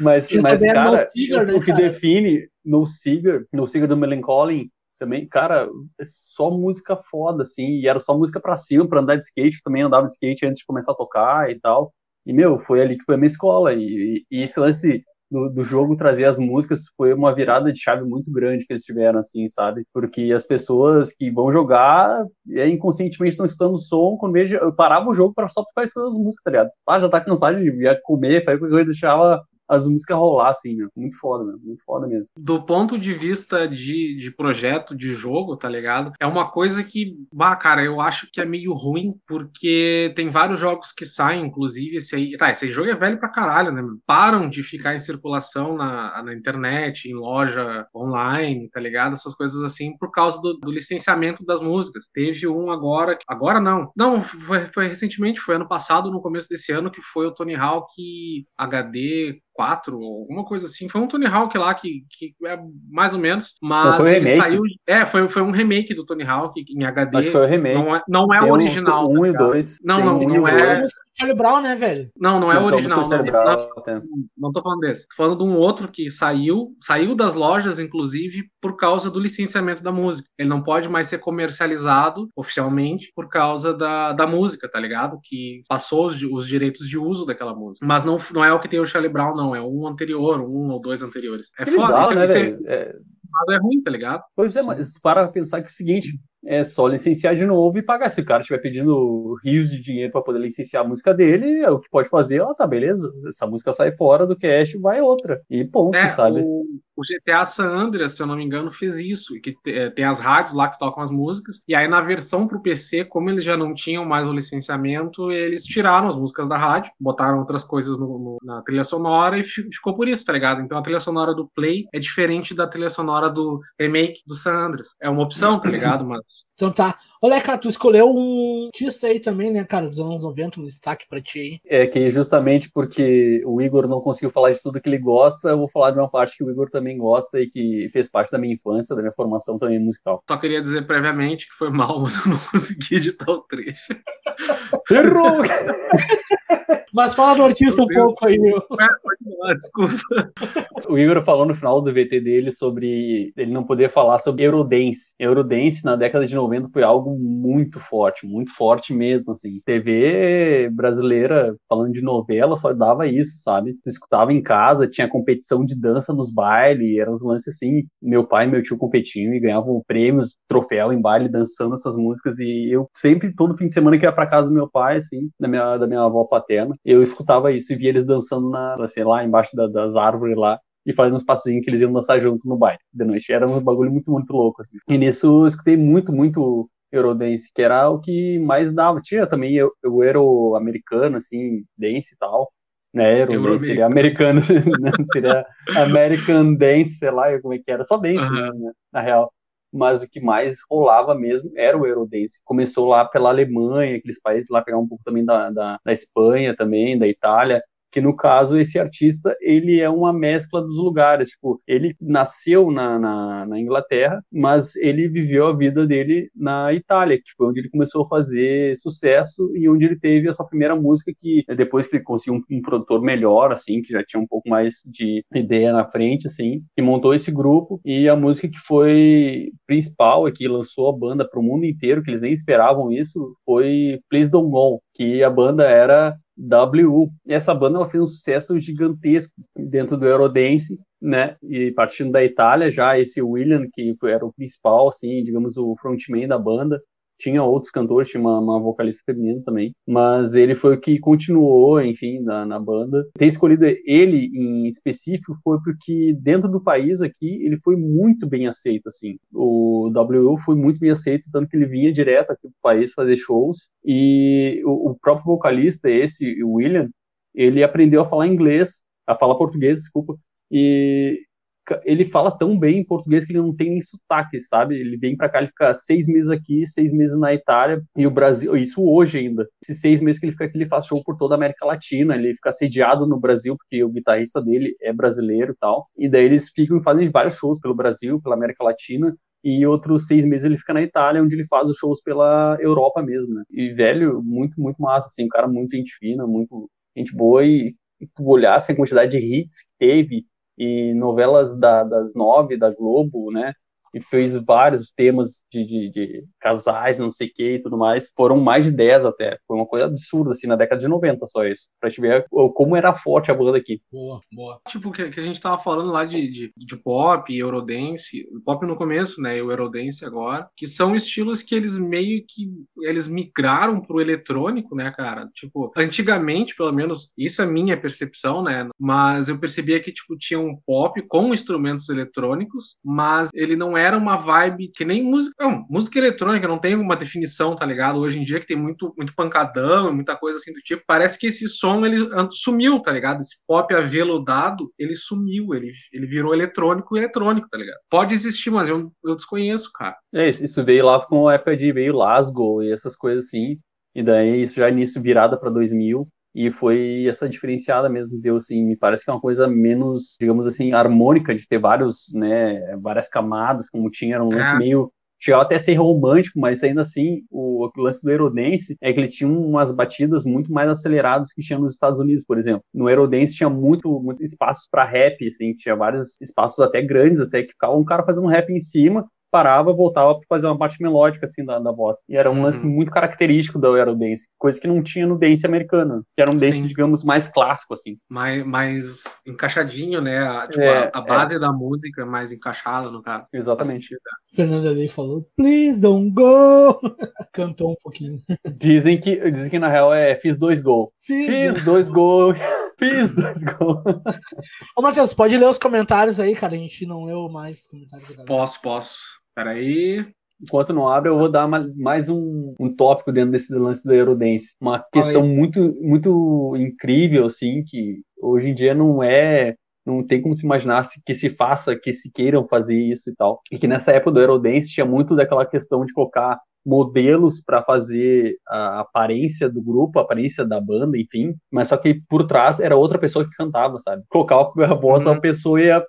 Mas cara, no Seeger, né, o que cara? Define No Seeger do Melancholy também, cara, só música foda, assim, e era só música pra cima, pra andar de skate, eu também andava de skate antes de começar a tocar e tal, e, meu, foi ali que foi a minha escola, e esse lance do jogo trazer as músicas foi uma virada de chave muito grande que eles tiveram, assim, sabe, porque as pessoas que vão jogar, inconscientemente estão escutando o som, quando vejo, eu parava o jogo pra só ficar escutando as músicas, tá ligado, já tá cansado de ir comer, fazer qualquer coisa, deixava as músicas rolar, assim, meu. Muito foda, meu. Muito foda mesmo. Do ponto de vista de projeto, de jogo, tá ligado? É uma coisa que, cara, eu acho que é meio ruim, porque tem vários jogos que saem, inclusive esse aí... Tá, esse jogo é velho pra caralho, né? Param de ficar em circulação na internet, em loja online, tá ligado? Essas coisas assim, por causa do licenciamento das músicas. Teve um agora... Agora não. Não, foi recentemente, foi ano passado, no começo desse ano, que foi o Tony Hawk HD... 4, ou alguma coisa assim. Foi um Tony Hawk lá, que é mais ou menos, mas ele saiu... Foi um remake do Tony Hawk em HD. Mas foi o remake. Não é o original. Um e dois. Não é... Charlie Brown, né, velho? Não é o original. Não tô falando desse. Tô falando de um outro que saiu das lojas, inclusive, por causa do licenciamento da música. Ele não pode mais ser comercializado oficialmente por causa da música, tá ligado? Que passou os direitos de uso daquela música. Mas não é o que tem o Charlie Brown, não. É um anterior, um ou dois anteriores. É foda. Isso, né, é ruim, tá ligado? Pois é, mas para pensar que é o seguinte... É só licenciar de novo e pagar. Se o cara estiver pedindo rios de dinheiro para poder licenciar a música dele, o que pode fazer, tá, beleza. Essa música sai fora do cash, vai outra. E ponto, sabe? O GTA San Andreas, se eu não me engano, fez isso. Que tem as rádios lá que tocam as músicas. E aí, na versão pro PC, como eles já não tinham mais o licenciamento, eles tiraram as músicas da rádio, botaram outras coisas na trilha sonora e ficou por isso, tá ligado? Então, a trilha sonora do Play é diferente da trilha sonora do remake do San Andreas. É uma opção, tá ligado, mano? Então tá. Olha, cara, tu escolheu um disso aí também, né, cara, dos anos 90, um destaque pra ti aí. É que justamente porque o Igor não conseguiu falar de tudo que ele gosta, eu vou falar de uma parte que o Igor também gosta e que fez parte da minha infância, da minha formação também musical. Só queria dizer previamente que foi mal, mas eu não consegui editar o trecho. Errou! Mas fala do artista um pouco aí, meu. Desculpa. O Igor falou no final do VT dele sobre ele não poder falar sobre Eurodance. Eurodance, na década de 90, foi algo muito forte mesmo, assim. TV brasileira, falando de novela, só dava isso, sabe? Tu escutava em casa, tinha competição de dança nos bailes, eram uns lances assim. Meu pai e meu tio competiam e ganhavam prêmios, troféu em baile, dançando essas músicas. E eu sempre, todo fim de semana que ia pra casa do meu pai, assim, da minha avó paterna, eu escutava isso e via eles dançando sei lá, embaixo das árvores lá, e fazendo uns passinhos que eles iam dançar junto no baile de noite. Era um bagulho muito louco, assim. E nisso eu escutei muito Eurodance, que era o que mais dava. Tinha também o Euro americano, assim, dance e tal. Né, Eurodance seria americano, não, seria American Dance, sei lá como é que era. Só dance, né, na real. Mas o que mais rolava mesmo era o Eurodance. Começou lá pela Alemanha, aqueles países lá, pegar um pouco também da Espanha também, da Itália, que no caso esse artista, ele é uma mescla dos lugares, tipo, ele nasceu na Inglaterra, mas ele viveu a vida dele na Itália, que foi onde ele começou a fazer sucesso e onde ele teve a sua primeira música, que depois que ele conseguiu um produtor melhor, assim, que já tinha um pouco mais de ideia na frente, assim, que montou esse grupo, e a música que foi principal, que lançou a banda pro mundo inteiro, que eles nem esperavam isso, foi Please Don't Go, que a banda era... W. E essa banda, ela fez um sucesso gigantesco dentro do Eurodance, né? E partindo da Itália, já esse William, que era o principal, assim, digamos, o frontman da banda, tinha outros cantores, tinha uma vocalista feminina também, mas ele foi o que continuou, enfim, na banda. Ter escolhido ele em específico foi porque dentro do país aqui ele foi muito bem aceito, assim. O W.U. foi muito bem aceito, tanto que ele vinha direto aqui pro país fazer shows, e o próprio vocalista, esse William, ele aprendeu a falar português, e ele fala tão bem em português que ele não tem nem sotaque, sabe? Ele vem pra cá, ele fica 6 meses aqui, 6 meses na Itália, e o Brasil, isso hoje ainda. Esses 6 meses que ele fica aqui, ele faz show por toda a América Latina, ele fica sediado no Brasil, porque o guitarrista dele é brasileiro e tal, e daí eles ficam e fazem vários shows pelo Brasil, pela América Latina, e outros 6 meses ele fica na Itália, onde ele faz os shows pela Europa mesmo, né? E, velho, muito, muito massa, assim, um cara muito gente fina, muito gente boa, e tu olhar, assim, a quantidade de hits que teve, e novelas das 9, da Globo, né, e fez vários temas de casais, não sei o que e tudo mais, foram mais de 10 até, foi uma coisa absurda, assim, na década de 90 só isso, pra gente ver como era forte a banda aqui. Boa, boa. Tipo, que a gente tava falando lá de pop, eurodance, pop no começo, né, e o eurodance agora, que são estilos que eles meio que, eles migraram pro eletrônico, né, cara, tipo, antigamente, pelo menos, isso é minha percepção, né, mas eu percebia que, tipo, tinha um pop com instrumentos eletrônicos, mas ele não era uma vibe que nem música... Não, música eletrônica não tem uma definição, tá ligado? Hoje em dia que tem muito, muito pancadão, muita coisa assim do tipo. Parece que esse som, ele sumiu, tá ligado? Esse pop aveludado, ele sumiu. Ele virou eletrônico, tá ligado? Pode existir, mas eu desconheço, cara. É, isso veio lá com a época de... Veio Glasgow e essas coisas assim. E daí, isso já início virada pra 2000. E foi essa diferenciada mesmo, deu assim, me parece que é uma coisa menos, digamos assim, harmônica, de ter vários, né, várias camadas, como tinha, era um lance meio, chegava até a ser romântico, mas ainda assim, o lance do eurodance é que ele tinha umas batidas muito mais aceleradas que tinha nos Estados Unidos, por exemplo. No eurodance tinha muito espaços para rap, assim, tinha vários espaços até grandes, até que ficava um cara fazendo um rap em cima, parava, voltava para fazer uma parte melódica, assim, da voz. E era um lance muito característico da eurodance, coisa que não tinha no dance americano, que era um dance, digamos, mais clássico, assim. Mais encaixadinho, né? A base da música mais encaixada, no caso. Exatamente. Fernando ali falou, please don't go! Cantou um pouquinho. Dizem que na real, fiz 2 gols. Fiz 2 gols. Fiz 2 gols. Ô, Matheus, pode ler os comentários aí, cara? A gente não leu mais os comentários da galera. Posso. Peraí. Enquanto não abre, eu vou dar mais um tópico dentro desse lance do eurodance. Uma questão muito, muito incrível, assim, que hoje em dia não tem como se imaginar que se faça, que se queiram fazer isso e tal. E que nessa época do eurodance tinha muito daquela questão de colocar modelos para fazer a aparência do grupo, a aparência da banda, enfim, mas só que por trás era outra pessoa que cantava, sabe? Colocava a voz da pessoa e a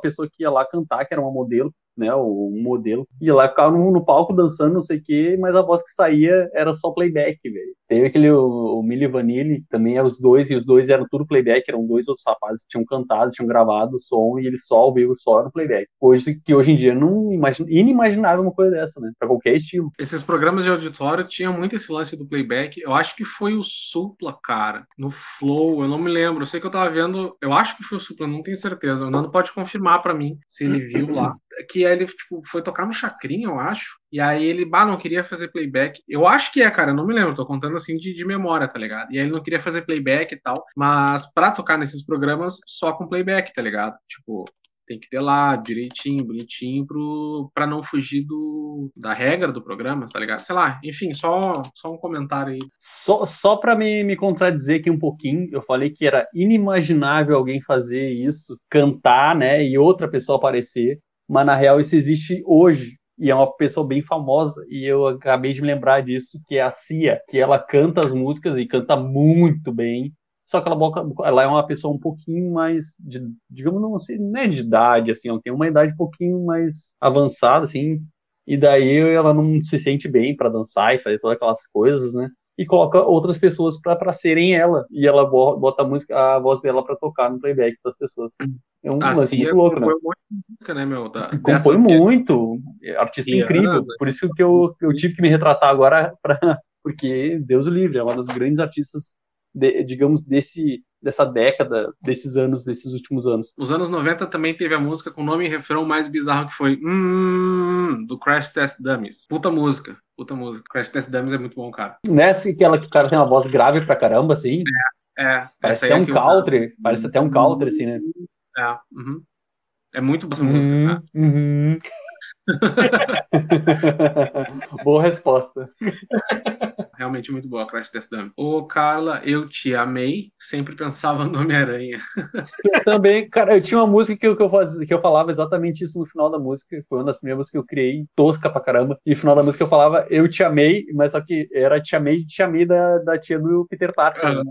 pessoa que ia lá cantar, que era uma modelo, né? Um modelo, ia lá e ficava no palco dançando, não sei o que, mas a voz que saía era só playback, velho. Teve aquele o Milli Vanilli, também eram os dois, e os dois eram tudo playback, eram dois outros rapazes que tinham cantado, tinham gravado o som, e eles só ouviam só era playback. Hoje em dia não inimaginável uma coisa dessa, né? Pra qualquer estilo. Esses programas de auditório tinham muito esse lance do playback. Eu acho que foi o Supla, cara, no Flow, eu não me lembro. Eu sei que eu tava vendo, eu acho que foi o Supla, não tenho certeza. O Nando pode confirmar pra mim se ele viu lá. Que ele, tipo, foi tocar no Chacrinha, eu acho. E aí ele, não queria fazer playback. Eu acho que cara, eu não me lembro, tô contando assim de memória, tá ligado? E aí ele não queria fazer playback e tal, mas pra tocar nesses programas, só com playback, tá ligado? Tipo, tem que ter lá, direitinho, bonitinho, pra não fugir da regra do programa, tá ligado? Sei lá, enfim, só um comentário aí. Só pra me contradizer aqui um pouquinho, eu falei que era inimaginável alguém fazer isso, cantar, né, e outra pessoa aparecer. Mas, na real, isso existe hoje. E é uma pessoa bem famosa. E eu acabei de me lembrar disso, que é a Cia. Que ela canta as músicas e canta muito bem. Só que ela é uma pessoa um pouquinho mais, digamos, não sei, não é de idade, assim. Ela tem uma idade um pouquinho mais avançada, assim. E daí ela não se sente bem pra dançar e fazer todas aquelas coisas, né? E coloca outras pessoas pra serem ela. E ela bota a voz dela pra tocar no playback das pessoas. É um lance muito louco, né? Música, né, meu? Compõe muito. Artista incrível. Por isso que eu tive que me retratar agora, porque, Deus o livre, é uma das grandes artistas, digamos, dessa década, desses últimos anos. Os anos 90 também teve a música com o nome e refrão mais bizarro, que foi do Crash Test Dummies. Puta música. Crash Test Dummies é muito bom, cara. Nessa que o cara tem uma voz grave pra caramba, assim. É. Parece até um country. Parece até um country, assim, né? É muito boa essa música, tá? Boa resposta. realmente muito boa a Crash Test Dummy. Ô, Carla, eu te amei. Sempre pensava no Homem-Aranha. Eu também, cara, eu tinha uma música que eu falava exatamente isso no final da música. Foi uma das primeiras que eu criei, tosca pra caramba. E no final da música eu falava, eu te amei, mas só que era te amei da tia do Peter Parker.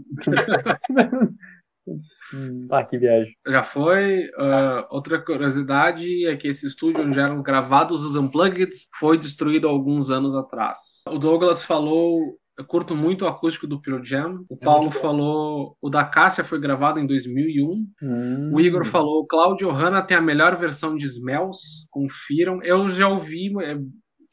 Ah, que viagem. Já foi. Outra curiosidade é que esse estúdio onde eram gravados os Unplugged foi destruído há alguns anos atrás. O Douglas falou... Eu curto muito o acústico do Pearl Jam. O Paulo falou... O da Cassia foi gravado em 2001. O Igor falou... Cláudio Hanna tem a melhor versão de Smells. Confiram. Eu já ouvi...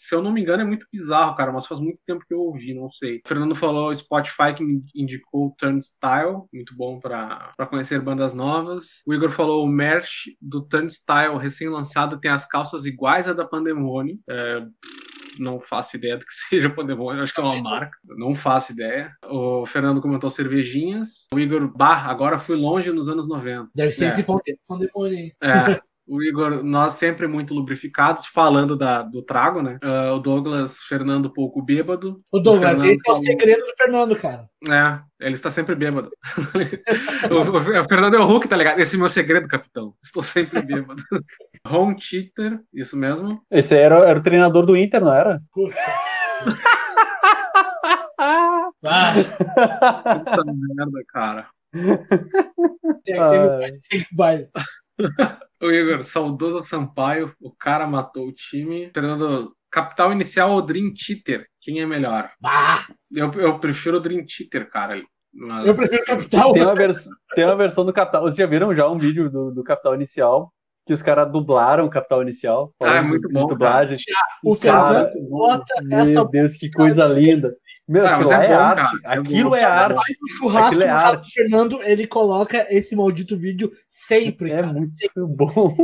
Se eu não me engano, é muito bizarro, cara, mas faz muito tempo que eu ouvi, não sei. O Fernando falou, o Spotify que me indicou Turnstile, muito bom pra conhecer bandas novas. O Igor falou, o merch do Turnstile recém-lançado tem as calças iguais à da Pandemônio. Não faço ideia do que seja Pandemônio, acho que é uma marca, não faço ideia. O Fernando comentou cervejinhas. O Igor, agora fui longe nos anos 90. Deve ser esse Pandemônio. É. O Igor, nós sempre muito lubrificados, falando do trago, né? O Douglas, Fernando, pouco bêbado. O Douglas, esse é o segredo do Fernando, cara. É, ele está sempre bêbado. O Fernando é o Hulk, tá ligado? Esse é o meu segredo, capitão. Estou sempre bêbado. Ron Titter, isso mesmo. Esse era o treinador do Inter, não era? Puta. Puta merda, cara. Tem que ser o baile, tem que baile. O Igor, saudoso Sampaio, o cara matou o time. Fernando, capital inicial ou Dream Theater? Quem é melhor? Eu prefiro o Dream Theater, cara. Mas... Eu prefiro o capital. Tem uma versão do capital. Vocês já viram já um vídeo do capital inicial? Que os caras dublaram o capital inicial. Ah, é muito bom. Dublagem. O Fernando bota essa. Meu Deus, que coisa linda. Meu, aquilo é arte. Aquilo é arte. O churrasco do Fernando, ele coloca esse maldito vídeo sempre. É muito bom.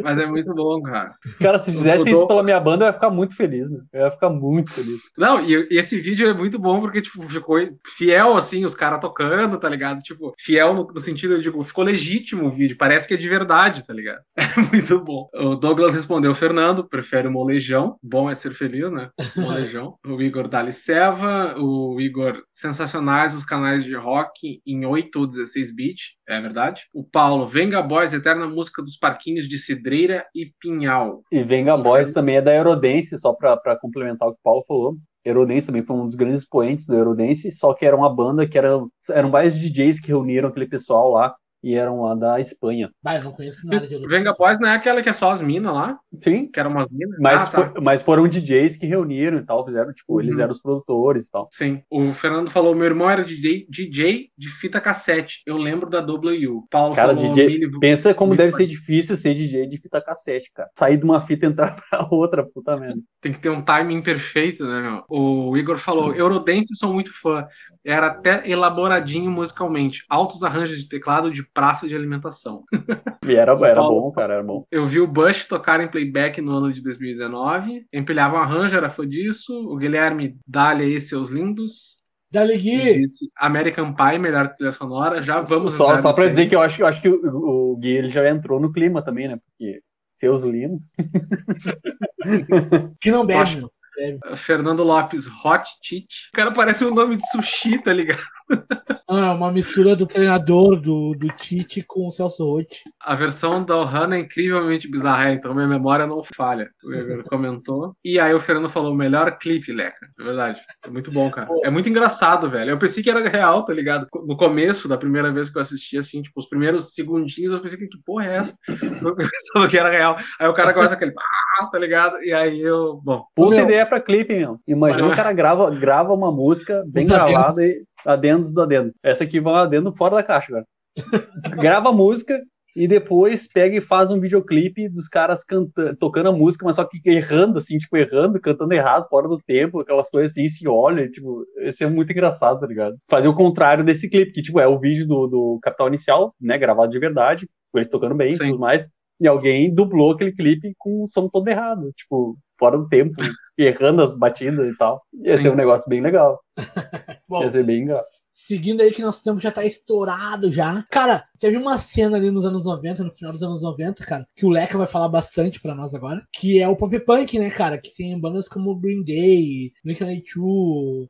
Mas é muito bom, cara. Cara, se fizessem isso pela minha banda, eu ia ficar muito feliz, né? Eu ia ficar muito feliz. Não, e esse vídeo é muito bom porque, tipo, ficou fiel, assim, os caras tocando, tá ligado? Tipo, fiel no sentido, eu digo, ficou legítimo o vídeo, parece que é de verdade, tá ligado? É muito bom. O Douglas respondeu, Fernando, prefere o molejão. Bom é ser feliz, né? Molejão. O Igor Dali Seva, o Igor, sensacionais os canais de rock em 8 ou 16 bits, é verdade. O Paulo, Venga Boys, eterna música dos parquinhos de Cidreira e Pinhal. E Venga Boys também é da Aerodance, só pra complementar o que o Paulo falou. Aerodance também foi um dos grandes expoentes da Aerodance, só que era uma banda que eram vários DJs que reuniram aquele pessoal lá e eram lá da Espanha. Eu não conheço nada de Aerodance. Venga Boys não é aquela que é só as minas lá? Sim. Que eram umas minas? Mas, mas foram DJs que reuniram e tal, fizeram, tipo, eles eram os produtores e tal. Sim. O Fernando falou, meu irmão era DJ de fita cassete. Eu lembro da W. Paulo cara, falou... DJ, pensa como deve ser difícil ser DJ de fita cassete, cara. Sair de uma fita e entrar pra outra, puta merda. Tem que ter um timing perfeito, né, meu? O Igor falou, Eurodance sou muito fã. Era até elaboradinho musicalmente. Altos arranjos de teclado de praça de alimentação. E era bom, cara, era bom. Eu vi o Bush tocar em playback no ano de 2019. Empilhava um arranjo, era fã disso. O Guilherme, dá-lhe aí seus lindos. Dá-lhe, Gui! American Pie, melhor trilha sonora. Já vamos... Só pra dizer que eu acho que o Gui ele já entrou no clima também, né? Porque seus lindos... Que não bebe. Fernando Lopes, Hot Cheat. O cara parece um nome de sushi, tá ligado? Ah, uma mistura do treinador do Tite com o Celso Roth. A versão da Ohana é incrivelmente bizarra, então minha memória não falha. O Igor comentou. E aí o Fernando falou, melhor clipe, Leca. É verdade. É muito bom, cara. É muito engraçado, velho. Eu pensei que era real, tá ligado? No começo, da primeira vez que eu assisti, assim, tipo, os primeiros segundinhos, eu pensei que porra é essa? Eu pensava que era real. Aí o cara começa aquele, tá ligado? E aí eu, bom. Puta ideia pra clipe, meu. Imagina o cara grava uma música bem gravada e... Adendos do adendo. Essa aqui vai adendo fora da caixa, cara. Grava a música e depois pega e faz um videoclipe dos caras tocando a música, mas só que errando, assim, tipo, cantando errado, fora do tempo, aquelas coisas assim, se olha, tipo, isso é muito engraçado, tá ligado? Fazer o contrário desse clipe, que, tipo, é o vídeo do Capital Inicial, né, gravado de verdade, com eles tocando bem e tudo mais, e alguém dublou aquele clipe com o som todo errado, tipo, fora do tempo, errando as batidas e tal. Ia ser um negócio bem legal. Bom, ia ser bem engraçado. Seguindo aí que nosso tempo já tá estourado já. Cara, teve uma cena ali nos anos 90, no final dos anos 90, cara, que o Leca vai falar bastante pra nós agora, que é o pop punk, né, cara? Que tem bandas como Green Day, Blink-182,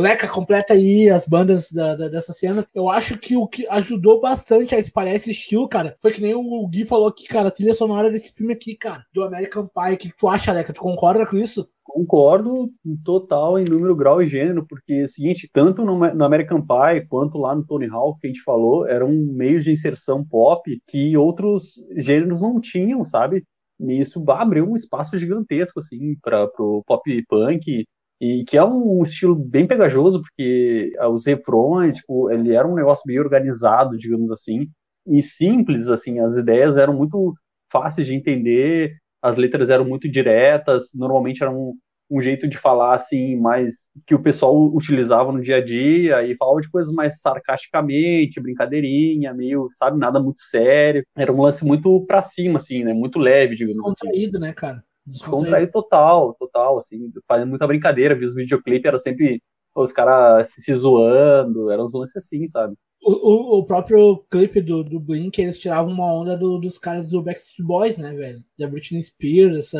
Leca, completa aí as bandas dessa cena. Eu acho que o que ajudou bastante a espalhar esse estilo, cara, foi que nem o Gui falou aqui, cara, a trilha sonora desse filme aqui, cara, do American Pie. O que tu acha, Leca? Tu concorda com isso? Concordo em total, em número, grau e gênero, porque é o seguinte, tanto no American Pie quanto lá no Tony Hawk, que a gente falou, eram meios de inserção pop que outros gêneros não tinham, sabe? E isso abriu um espaço gigantesco, assim, para o pop punk, e que é um estilo bem pegajoso, porque os refrões, tipo, ele era um negócio bem organizado, digamos assim, e simples, assim, as ideias eram muito fáceis de entender, as letras eram muito diretas, normalmente era um jeito de falar, assim, mais que o pessoal utilizava no dia a dia, e falava de coisas mais sarcasticamente, brincadeirinha, meio, sabe, nada muito sério. Era um lance muito pra cima, assim, né, muito leve, digamos assim. Descontraído, né, cara? Descontraído total, assim, fazendo muita brincadeira, viu, os videoclipes eram sempre os caras se zoando, eram uns lances assim, sabe? O próprio clipe do Blink, eles tiravam uma onda dos caras do Backstreet Boys, né, velho? Da Britney Spears,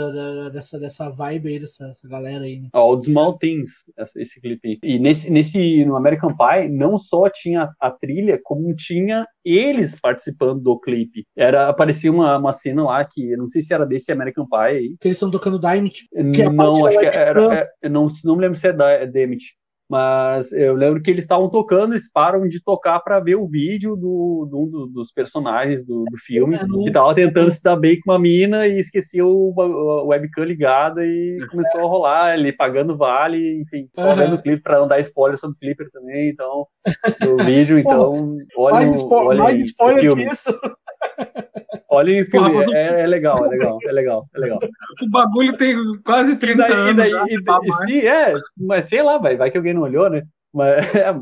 dessa vibe aí, dessa galera aí. Ó, o Small Things, esse clipe aí. E no American Pie, não só tinha a trilha, como tinha eles participando do clipe. Aparecia uma cena lá que, não sei se era desse American Pie aí. Que eles estão tocando Dimit. Não, acho que era... Não me lembro se é Dimit. Mas eu lembro que eles estavam tocando, eles param de tocar pra ver o vídeo dos personagens do filme, que tava tentando se dar bem com uma mina e esqueceu a webcam ligada e começou a rolar, ele pagando vale, enfim, só vendo o clipe pra não dar spoiler sobre o clipe também, então, do vídeo, então, olha mais spoiler que isso. Olha o filme, porra, é legal. O bagulho tem quase 30 anos. Mas sei lá, vai que alguém não olhou, né? Mas é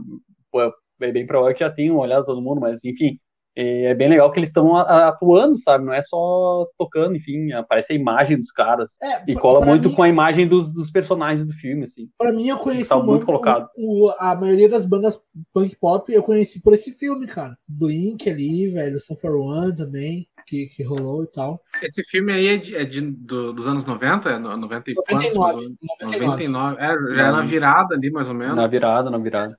bem provável que já tenham olhado todo mundo, mas enfim, é bem legal que eles estão atuando, sabe? Não é só tocando, enfim, aparece a imagem dos caras. E cola muito mim, com a imagem dos personagens do filme, assim. Pra mim, eu conheci muito colocado. A maioria das bandas punk pop eu conheci por esse filme, cara. Blink ali, velho, Sum 41 também. Que rolou e tal. Esse filme aí dos anos 90? É 90 e 99. Já é na virada ali, mais ou menos. Na virada.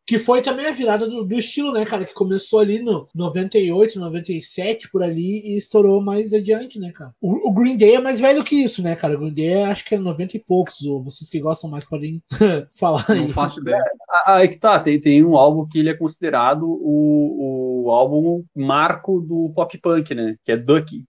Que foi também a virada do estilo, né, cara? Que começou ali no 98, 97, por ali, e estourou mais adiante, né, cara? O Green Day é mais velho que isso, né, cara? O Green Day acho que é 90 e poucos, ou vocês que gostam mais podem falar aí. Não faço ideia. Aí que tá, tem um álbum que ele é considerado o álbum marco do pop punk, né? Que é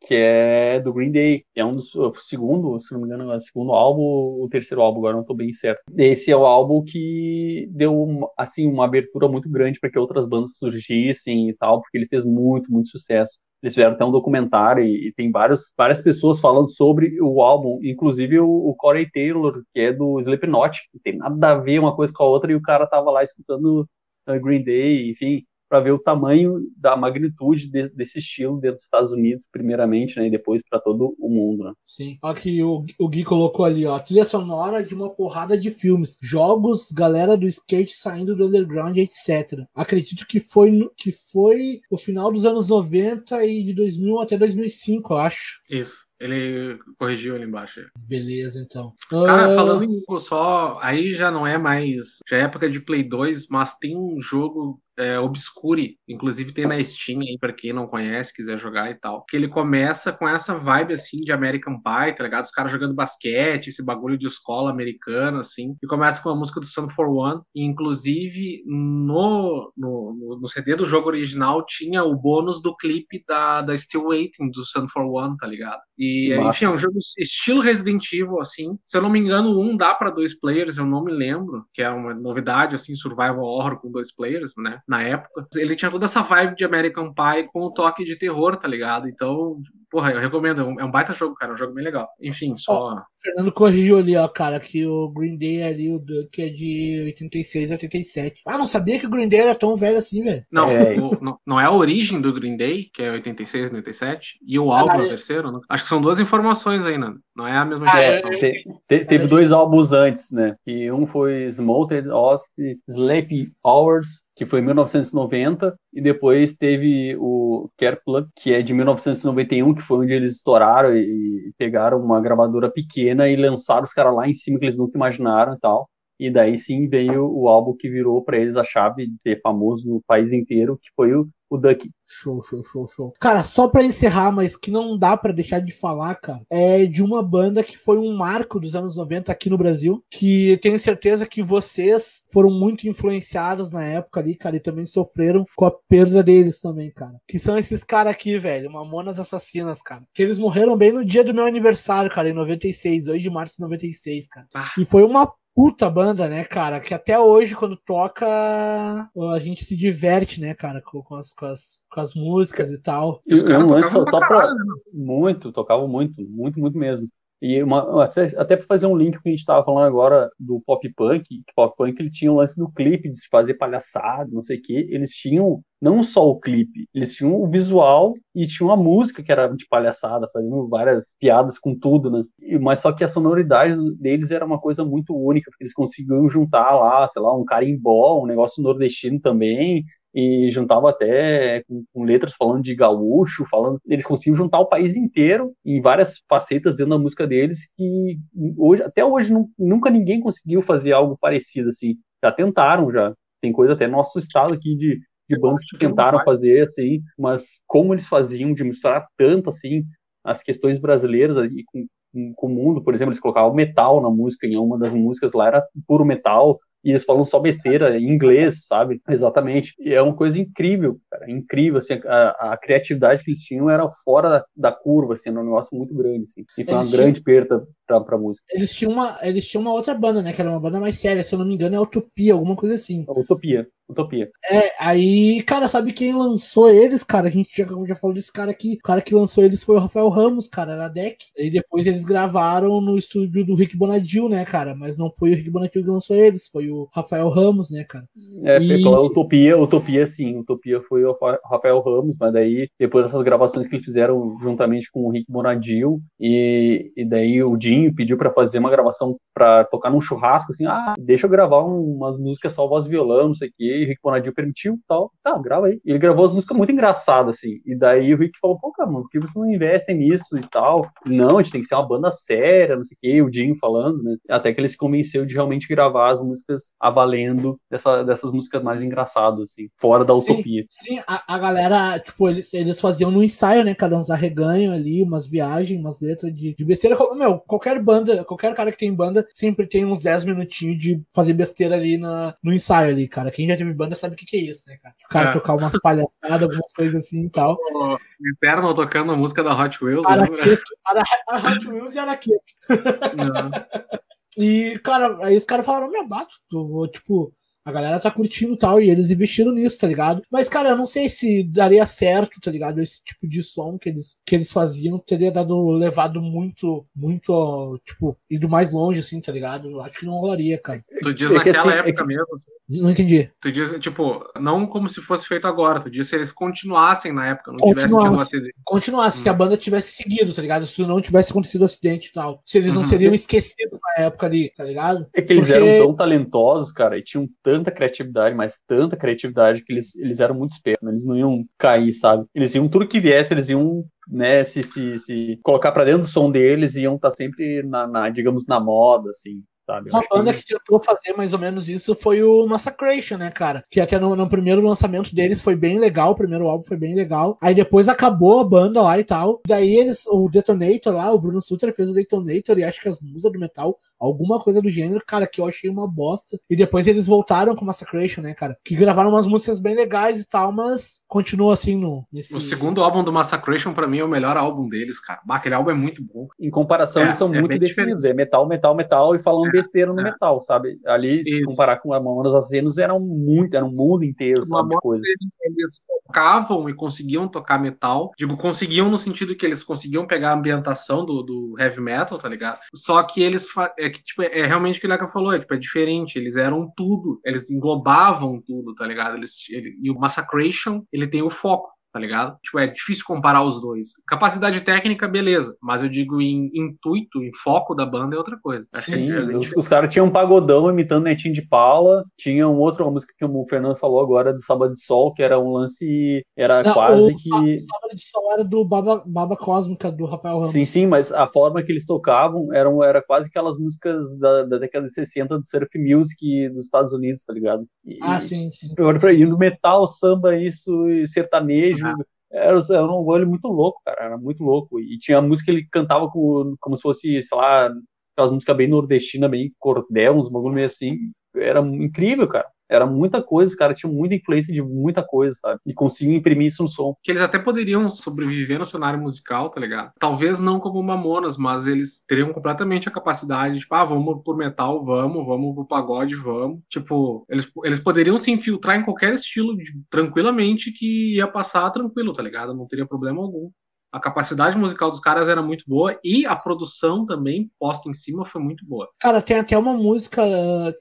que é do Green Day, é um dos segundo, se não me engano, é o segundo álbum ou o terceiro álbum, agora não tô bem certo. Esse é o álbum que deu assim uma abertura muito grande para que outras bandas surgissem e tal, porque ele fez muito, muito sucesso. Eles fizeram até um documentário e tem várias pessoas falando sobre o álbum, inclusive o Corey Taylor, que é do Slipknot, não tem nada a ver uma coisa com a outra, e o cara tava lá escutando Green Day, enfim, para ver o tamanho da magnitude desse estilo dentro dos Estados Unidos, primeiramente, né, e depois para todo o mundo, né? Sim. Olha que o Gui colocou ali, ó, trilha sonora de uma porrada de filmes, jogos, galera do skate saindo do underground, etc. Acredito que foi o final dos anos 90 e de 2000 até 2005, eu acho. Isso. Ele corrigiu ali embaixo. Beleza, então. Cara, falando em só, aí já não é mais... Já é época de Play 2, mas tem um jogo Obscure, inclusive tem na Steam aí, pra quem não conhece, quiser jogar e tal. Que ele começa com essa vibe, assim, de American Pie, tá ligado? Os caras jogando basquete, esse bagulho de escola americana, assim. E começa com a música do Sum 41. E, inclusive, no CD do jogo original tinha o bônus do clipe da Still Waiting, do Sum 41, tá ligado? E, enfim, é um jogo estilo Resident Evil, assim. Se eu não me engano, um dá pra 2 players, eu não me lembro, que é uma novidade, assim, survival horror com 2 players, né? Na época, ele tinha toda essa vibe de American Pie com o toque de terror, tá ligado? Então, Porra, eu recomendo, é um baita jogo, cara, é um jogo bem legal. Enfim, só... O Fernando corrigiu ali, ó, cara, que o Green Day ali, o Duck é de 86 a 87. Ah, não sabia que o Green Day era tão velho assim, velho. Não, é. Não é a origem do Green Day, que é 86 a 87, e o álbum é o terceiro, né? Acho que são duas informações aí, Nando. Não é a mesma informação. Teve dois álbuns antes, né? E um foi Smothered of Sleepy Hours, que foi em 1990, e depois teve o Care Plug, que é de 1991, que foi onde eles estouraram e pegaram uma gravadora pequena e lançaram os caras lá em cima, que eles nunca imaginaram e tal. E daí sim veio o álbum que virou pra eles a chave de ser famoso no país inteiro, que foi o Duck. Show. Cara, só pra encerrar, mas que não dá pra deixar de falar, cara, é de uma banda que foi um marco dos anos 90 aqui no Brasil, que tenho certeza que vocês foram muito influenciados na época ali, cara, e também sofreram com a perda deles também, cara. Que são esses caras aqui, velho, Mamonas Assassinas, cara. Que eles morreram bem no dia do meu aniversário, cara, em 96, 2 de março de 96, cara. E foi uma puta banda, né, cara, que até hoje quando toca a gente se diverte, né, cara, com as músicas e tal. Tocavam muito mesmo. E até pra fazer um link que a gente tava falando agora do pop punk, que pop punk ele tinha o lance do clipe, de se fazer palhaçada, não sei o que, eles tinham não só o clipe, eles tinham o visual e tinham a música que era de palhaçada, fazendo várias piadas com tudo, né? Mas só que a sonoridade deles era uma coisa muito única, porque eles conseguiam juntar lá, sei lá, um carimbó, um negócio nordestino também, e juntava até com letras falando de gaúcho, falando, eles conseguiam juntar o país inteiro em várias facetas dentro da música deles, que até hoje nunca ninguém conseguiu fazer algo parecido assim. Já tentaram, já tem coisa até no nosso estado aqui de bandas que tentaram fazer assim, mas como eles faziam de misturar tanto assim as questões brasileiras ali com o mundo, por exemplo, eles colocavam metal na música, em uma das músicas lá era puro metal, e eles falam só besteira em inglês, sabe? Exatamente. E é uma coisa incrível, cara. Incrível, assim, a criatividade que eles tinham era fora da curva, assim, era um negócio muito grande, assim. E foi grande perda pra música. Eles tinham uma outra banda, né? Que era uma banda mais séria, se eu não me engano, é Utopia, alguma coisa assim. Utopia. É, aí, cara, sabe quem lançou eles, cara? A gente já falou desse cara aqui. O cara que lançou eles foi o Rafael Ramos, cara, era a Deck. E depois eles gravaram no estúdio do Rick Bonadil, né, cara? Mas não foi o Rick Bonadil que lançou eles, foi o Rafael Ramos, né, cara? Foi pela Utopia sim. Utopia foi o Rafael Ramos, mas daí, depois dessas gravações que eles fizeram juntamente com o Rick Bonadil, e daí o Dinho pediu pra fazer uma gravação pra tocar num churrasco, assim, deixa eu gravar umas músicas só voz e violão, não sei o quê. E o Rick Bonadil permitiu, tal, tá, grava aí. Ele gravou as músicas muito engraçadas, assim. E daí o Rick falou, pô, cara, mano, por que vocês não investem nisso e tal? Não, a gente tem que ser uma banda séria, não sei o quê, o Dinho falando, né? Até que ele se convenceu de realmente gravar as músicas a valendo dessas músicas mais engraçadas, assim, fora da Utopia. Sim, a galera, tipo, eles faziam no ensaio, né, cara, uns arreganhos ali, umas viagens, umas letras de besteira. Meu, qualquer banda, qualquer cara que tem banda, sempre tem uns 10 minutinhos de fazer besteira ali no ensaio ali, cara. Quem já teve banda sabe o que é isso, né, cara? O cara tocar umas palhaçadas, algumas coisas assim e tal. O Inferno tocando a música da Hot Wheels. A Hot Wheels e Araqueto. E, cara, aí os caras falaram, meu, bato, tipo, a galera tá curtindo e tal, e eles investiram nisso, tá ligado? Mas, cara, eu não sei se daria certo, tá ligado? Esse tipo de som que eles faziam teria levado muito, muito, tipo, ido mais longe, assim, tá ligado? Eu acho que não rolaria, cara. Tu diz naquela época mesmo. Assim. Não entendi. Tu diz, tipo, não como se fosse feito agora, tu diz se eles continuassem na época, não tivesse tido um acidente. Continuasse, se a banda tivesse seguido, tá ligado? Se não tivesse acontecido o acidente e tal. Se eles não seriam esquecidos na época ali, tá ligado? É que eles eram tão talentosos, cara, e tinham tanta criatividade que eles eram muito espertos, né? Eles não iam cair, sabe? Eles iam, tudo que viesse, eles iam, né, se colocar pra dentro do som deles, iam estar sempre digamos, na moda, assim. Sabe, uma banda que tentou fazer mais ou menos isso foi o Massacration, né, cara? Que até no primeiro lançamento deles foi bem legal, o primeiro álbum foi bem legal. Aí depois acabou a banda lá e tal. Daí o Detonator lá, o Bruno Sutter fez o Detonator e acho que as musas do metal, alguma coisa do gênero, cara, que eu achei uma bosta. E depois eles voltaram com o Massacration, né, cara? Que gravaram umas músicas bem legais e tal, mas continua assim no... O segundo álbum do Massacration, pra mim, é o melhor álbum deles, cara. Aquele álbum é muito bom. Em comparação, eles são muito definidos. É metal, metal, metal e falando besteira no metal, sabe? Ali, se comparar com Mamonas Assassinas, era um mundo inteiro, sabe? De coisa. Eles tocavam e conseguiam tocar metal. Digo, conseguiam no sentido que eles conseguiam pegar a ambientação do heavy metal, tá ligado? Só que eles... É realmente o que o Leca falou, é diferente. Eles eram tudo. Eles englobavam tudo, tá ligado? E o Massacration, ele tem o foco, tá ligado? É difícil comparar os dois. Capacidade técnica, beleza. Mas eu digo em intuito, em foco da banda é outra coisa. Sim, os caras tinham um pagodão imitando Netinho de Paula. Tinha uma música que o Fernando falou agora, do Sábado de Sol, que era um lance... Sábado de Sol era do Baba Cósmica, do Rafael Ramos. Sim, sim, mas a forma que eles tocavam era quase aquelas músicas da década de 60 do surf music dos Estados Unidos, tá ligado? E no metal, samba, isso, e sertanejo, era um olho muito louco, cara, era muito louco. E tinha a música que ele cantava como se fosse, sei lá, aquelas músicas bem nordestinas, bem cordel, uns bagulho meio assim. Era incrível, cara. Era muita coisa, os caras tinham muita influência de muita coisa, sabe? E conseguiam imprimir isso no som. Que eles até poderiam sobreviver no cenário musical, tá ligado? Talvez não como Mamonas, mas eles teriam completamente a capacidade de, tipo, vamos pro metal, vamos pro pagode, vamos. Tipo, eles poderiam se infiltrar em qualquer estilo tranquilamente, que ia passar tranquilo, tá ligado? Não teria problema algum. A capacidade musical dos caras era muito boa e a produção também, posta em cima, foi muito boa. Cara, tem até uma música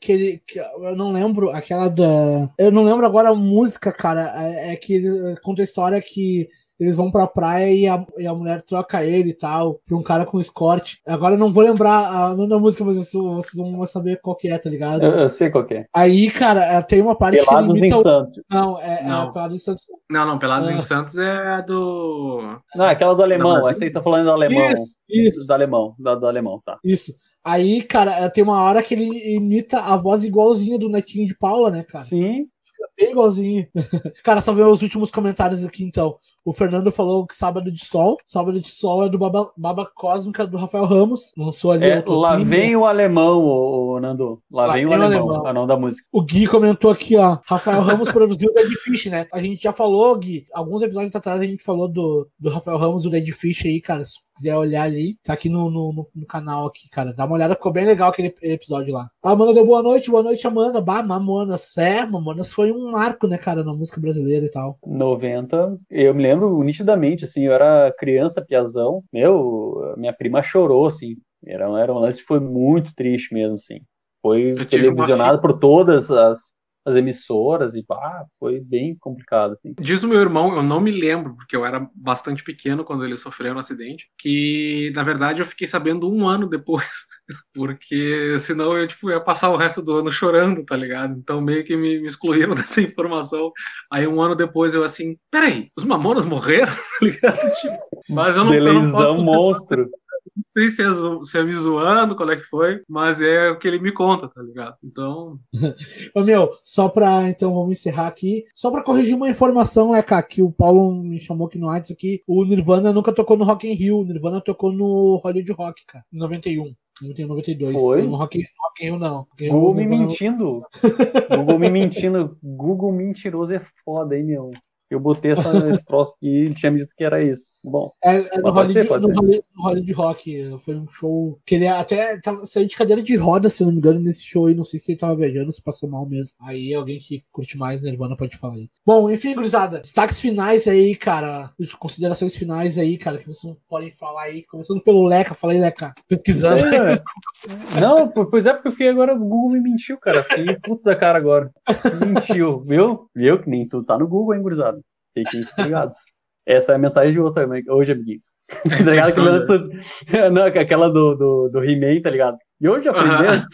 que eu não lembro, aquela da... Eu não lembro agora a música, cara, que conta a história que eles vão pra praia e a mulher troca ele e tal, pra um cara com escorte. Agora eu não vou lembrar o nome da música, mas vocês vão saber qual que é, tá ligado? Eu sei qual que é. Aí, cara, tem uma parte Pelados que limita... Pelados em Santos. Não, é Pelados em Santos. Não, Pelados em Santos é do... Não, é aquela do alemão, essa aí tá falando do alemão. Isso. Do alemão, tá. Isso. Aí, cara, tem uma hora que ele imita a voz igualzinha do Netinho de Paula, né, cara? Sim. Bem igualzinho. Cara, só ver os últimos comentários aqui, então. O Fernando falou que Sábado de Sol é do Baba Cósmica, do Rafael Ramos. Lançou ali. Lá vem o alemão, ô, Nando. Lá vem o alemão, o nome da música. O Gui comentou aqui, ó. Rafael Ramos produziu o Dead Fish, né? A gente já falou, Gui. Alguns episódios atrás a gente falou do Rafael Ramos, do Dead Fish aí, cara. Se quiser olhar ali, tá aqui no canal aqui, cara. Dá uma olhada, ficou bem legal aquele episódio lá. A Amanda deu boa noite, Amanda. Bah, Mamonas. Mamonas foi um marco, né, cara, na música brasileira e tal. 90, eu me lembro nitidamente, assim, eu era criança, piazão, minha prima chorou, assim, era um lance que foi muito triste mesmo, assim, foi televisionado por todas as emissoras e pá, foi bem complicado, assim. Diz o meu irmão, eu não me lembro, porque eu era bastante pequeno quando ele sofreu um acidente, que, na verdade, eu fiquei sabendo um ano depois, porque senão eu, tipo, ia passar o resto do ano chorando, tá ligado? Então meio que me excluíram dessa informação. Aí um ano depois eu assim, peraí, os Mamonas morreram, tá ligado? Tipo, mas eu não posso... monstro. Não sei se é me zoando, qual é que foi, mas é o que ele me conta, tá ligado? Então... Então vamos encerrar aqui. Só pra corrigir uma informação, né, cara, que o Paulo me chamou aqui no WhatsApp aqui, o Nirvana nunca tocou no Rock in Rio, o Nirvana tocou no Hollywood Rock, cara, em 91. Não tem 92. Foi? No Rock in Rio, não. Google me mentindo. Google mentiroso é foda, hein, meu? Eu botei esse troço que ele tinha me dito que era isso. Bom, no Hollywood Rock. Foi um show que ele até saiu de cadeira de roda, se não me engano, nesse show aí. Não sei se ele tava viajando, se passou mal mesmo. Aí alguém que curte mais Nirvana pode falar aí. Bom, enfim, gurizada. Destaques finais aí, cara. Considerações finais aí, cara, que vocês podem falar aí. Começando pelo Leca. Falei, Leca. Pesquisando. Não, pois é, porque eu fiquei agora... O Google me mentiu, cara. Fiquei puto da cara agora. Mentiu, viu? Viu que nem tu tá no Google, hein, gurizada? Fiquem ligados. Essa é a mensagem de outra, hoje, amiguinhos. Tá ligado? Aquela do He-Man, tá ligado? E hoje aprendemos.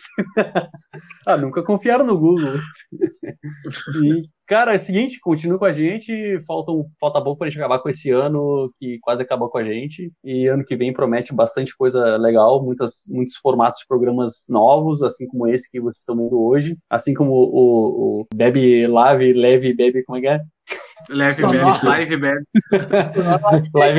Nunca confiaram no Google. E, cara, é o seguinte, continua com a gente. Falta pouco pra gente acabar com esse ano que quase acabou com a gente. E ano que vem promete bastante coisa legal, muitos formatos de programas novos, assim como esse que vocês estão vendo hoje. Assim como o Bebe, Lave, Leve, Bebe, como é que é? Live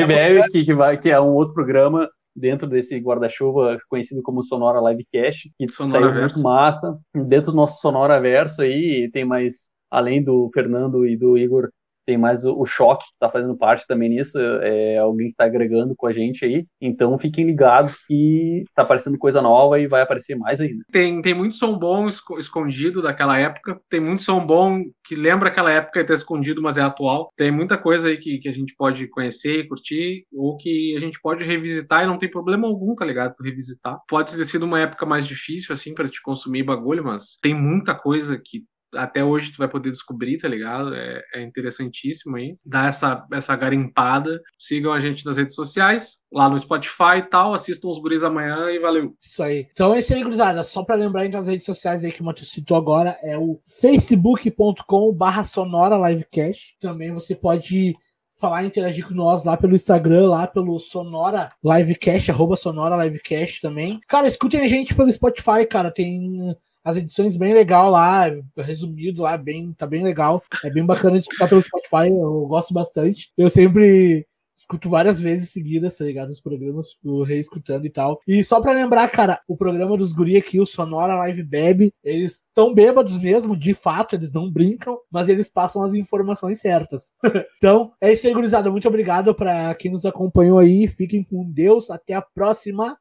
Bebe, que é um outro programa dentro desse guarda-chuva conhecido como Sonora Livecast, que saiu muito massa. Dentro do nosso Sonora Verso aí, tem mais, além do Fernando e do Igor, tem mais o Choque, que está fazendo parte também nisso, é alguém que está agregando com a gente aí, então fiquem ligados que está aparecendo coisa nova e vai aparecer mais ainda. Tem muito som bom escondido daquela época, tem muito som bom que lembra aquela época e está escondido, mas é atual, tem muita coisa aí que a gente pode conhecer e curtir, ou que a gente pode revisitar e não tem problema algum, tá ligado? Revisitar. Pode ter sido uma época mais difícil, assim, para te consumir bagulho, mas tem muita coisa que até hoje tu vai poder descobrir, tá ligado? É interessantíssimo aí. Dá essa garimpada. Sigam a gente nas redes sociais, lá no Spotify e tal. Assistam os guris amanhã e valeu. Isso aí. Então é isso aí, gurizada. Só pra lembrar, então, as redes sociais aí que o Matheus citou agora é o facebook.com/Sonora Livecast. Também você pode falar e interagir com nós lá pelo Instagram, lá pelo Sonora Livecast, @Sonora Livecast também. Cara, escutem a gente pelo Spotify, cara. Tem as edições bem legal lá, resumido lá, tá bem legal. É bem bacana de escutar pelo Spotify, eu gosto bastante. Eu sempre escuto várias vezes seguidas, tá ligado? Os programas, fico reescutando e tal. E só pra lembrar, cara, o programa dos guri aqui, o Sonora Live Bebe, eles tão bêbados mesmo, de fato, eles não brincam, mas eles passam as informações certas. Então, é isso aí, gurizada. Muito obrigado pra quem nos acompanhou aí. Fiquem com Deus. Até a próxima.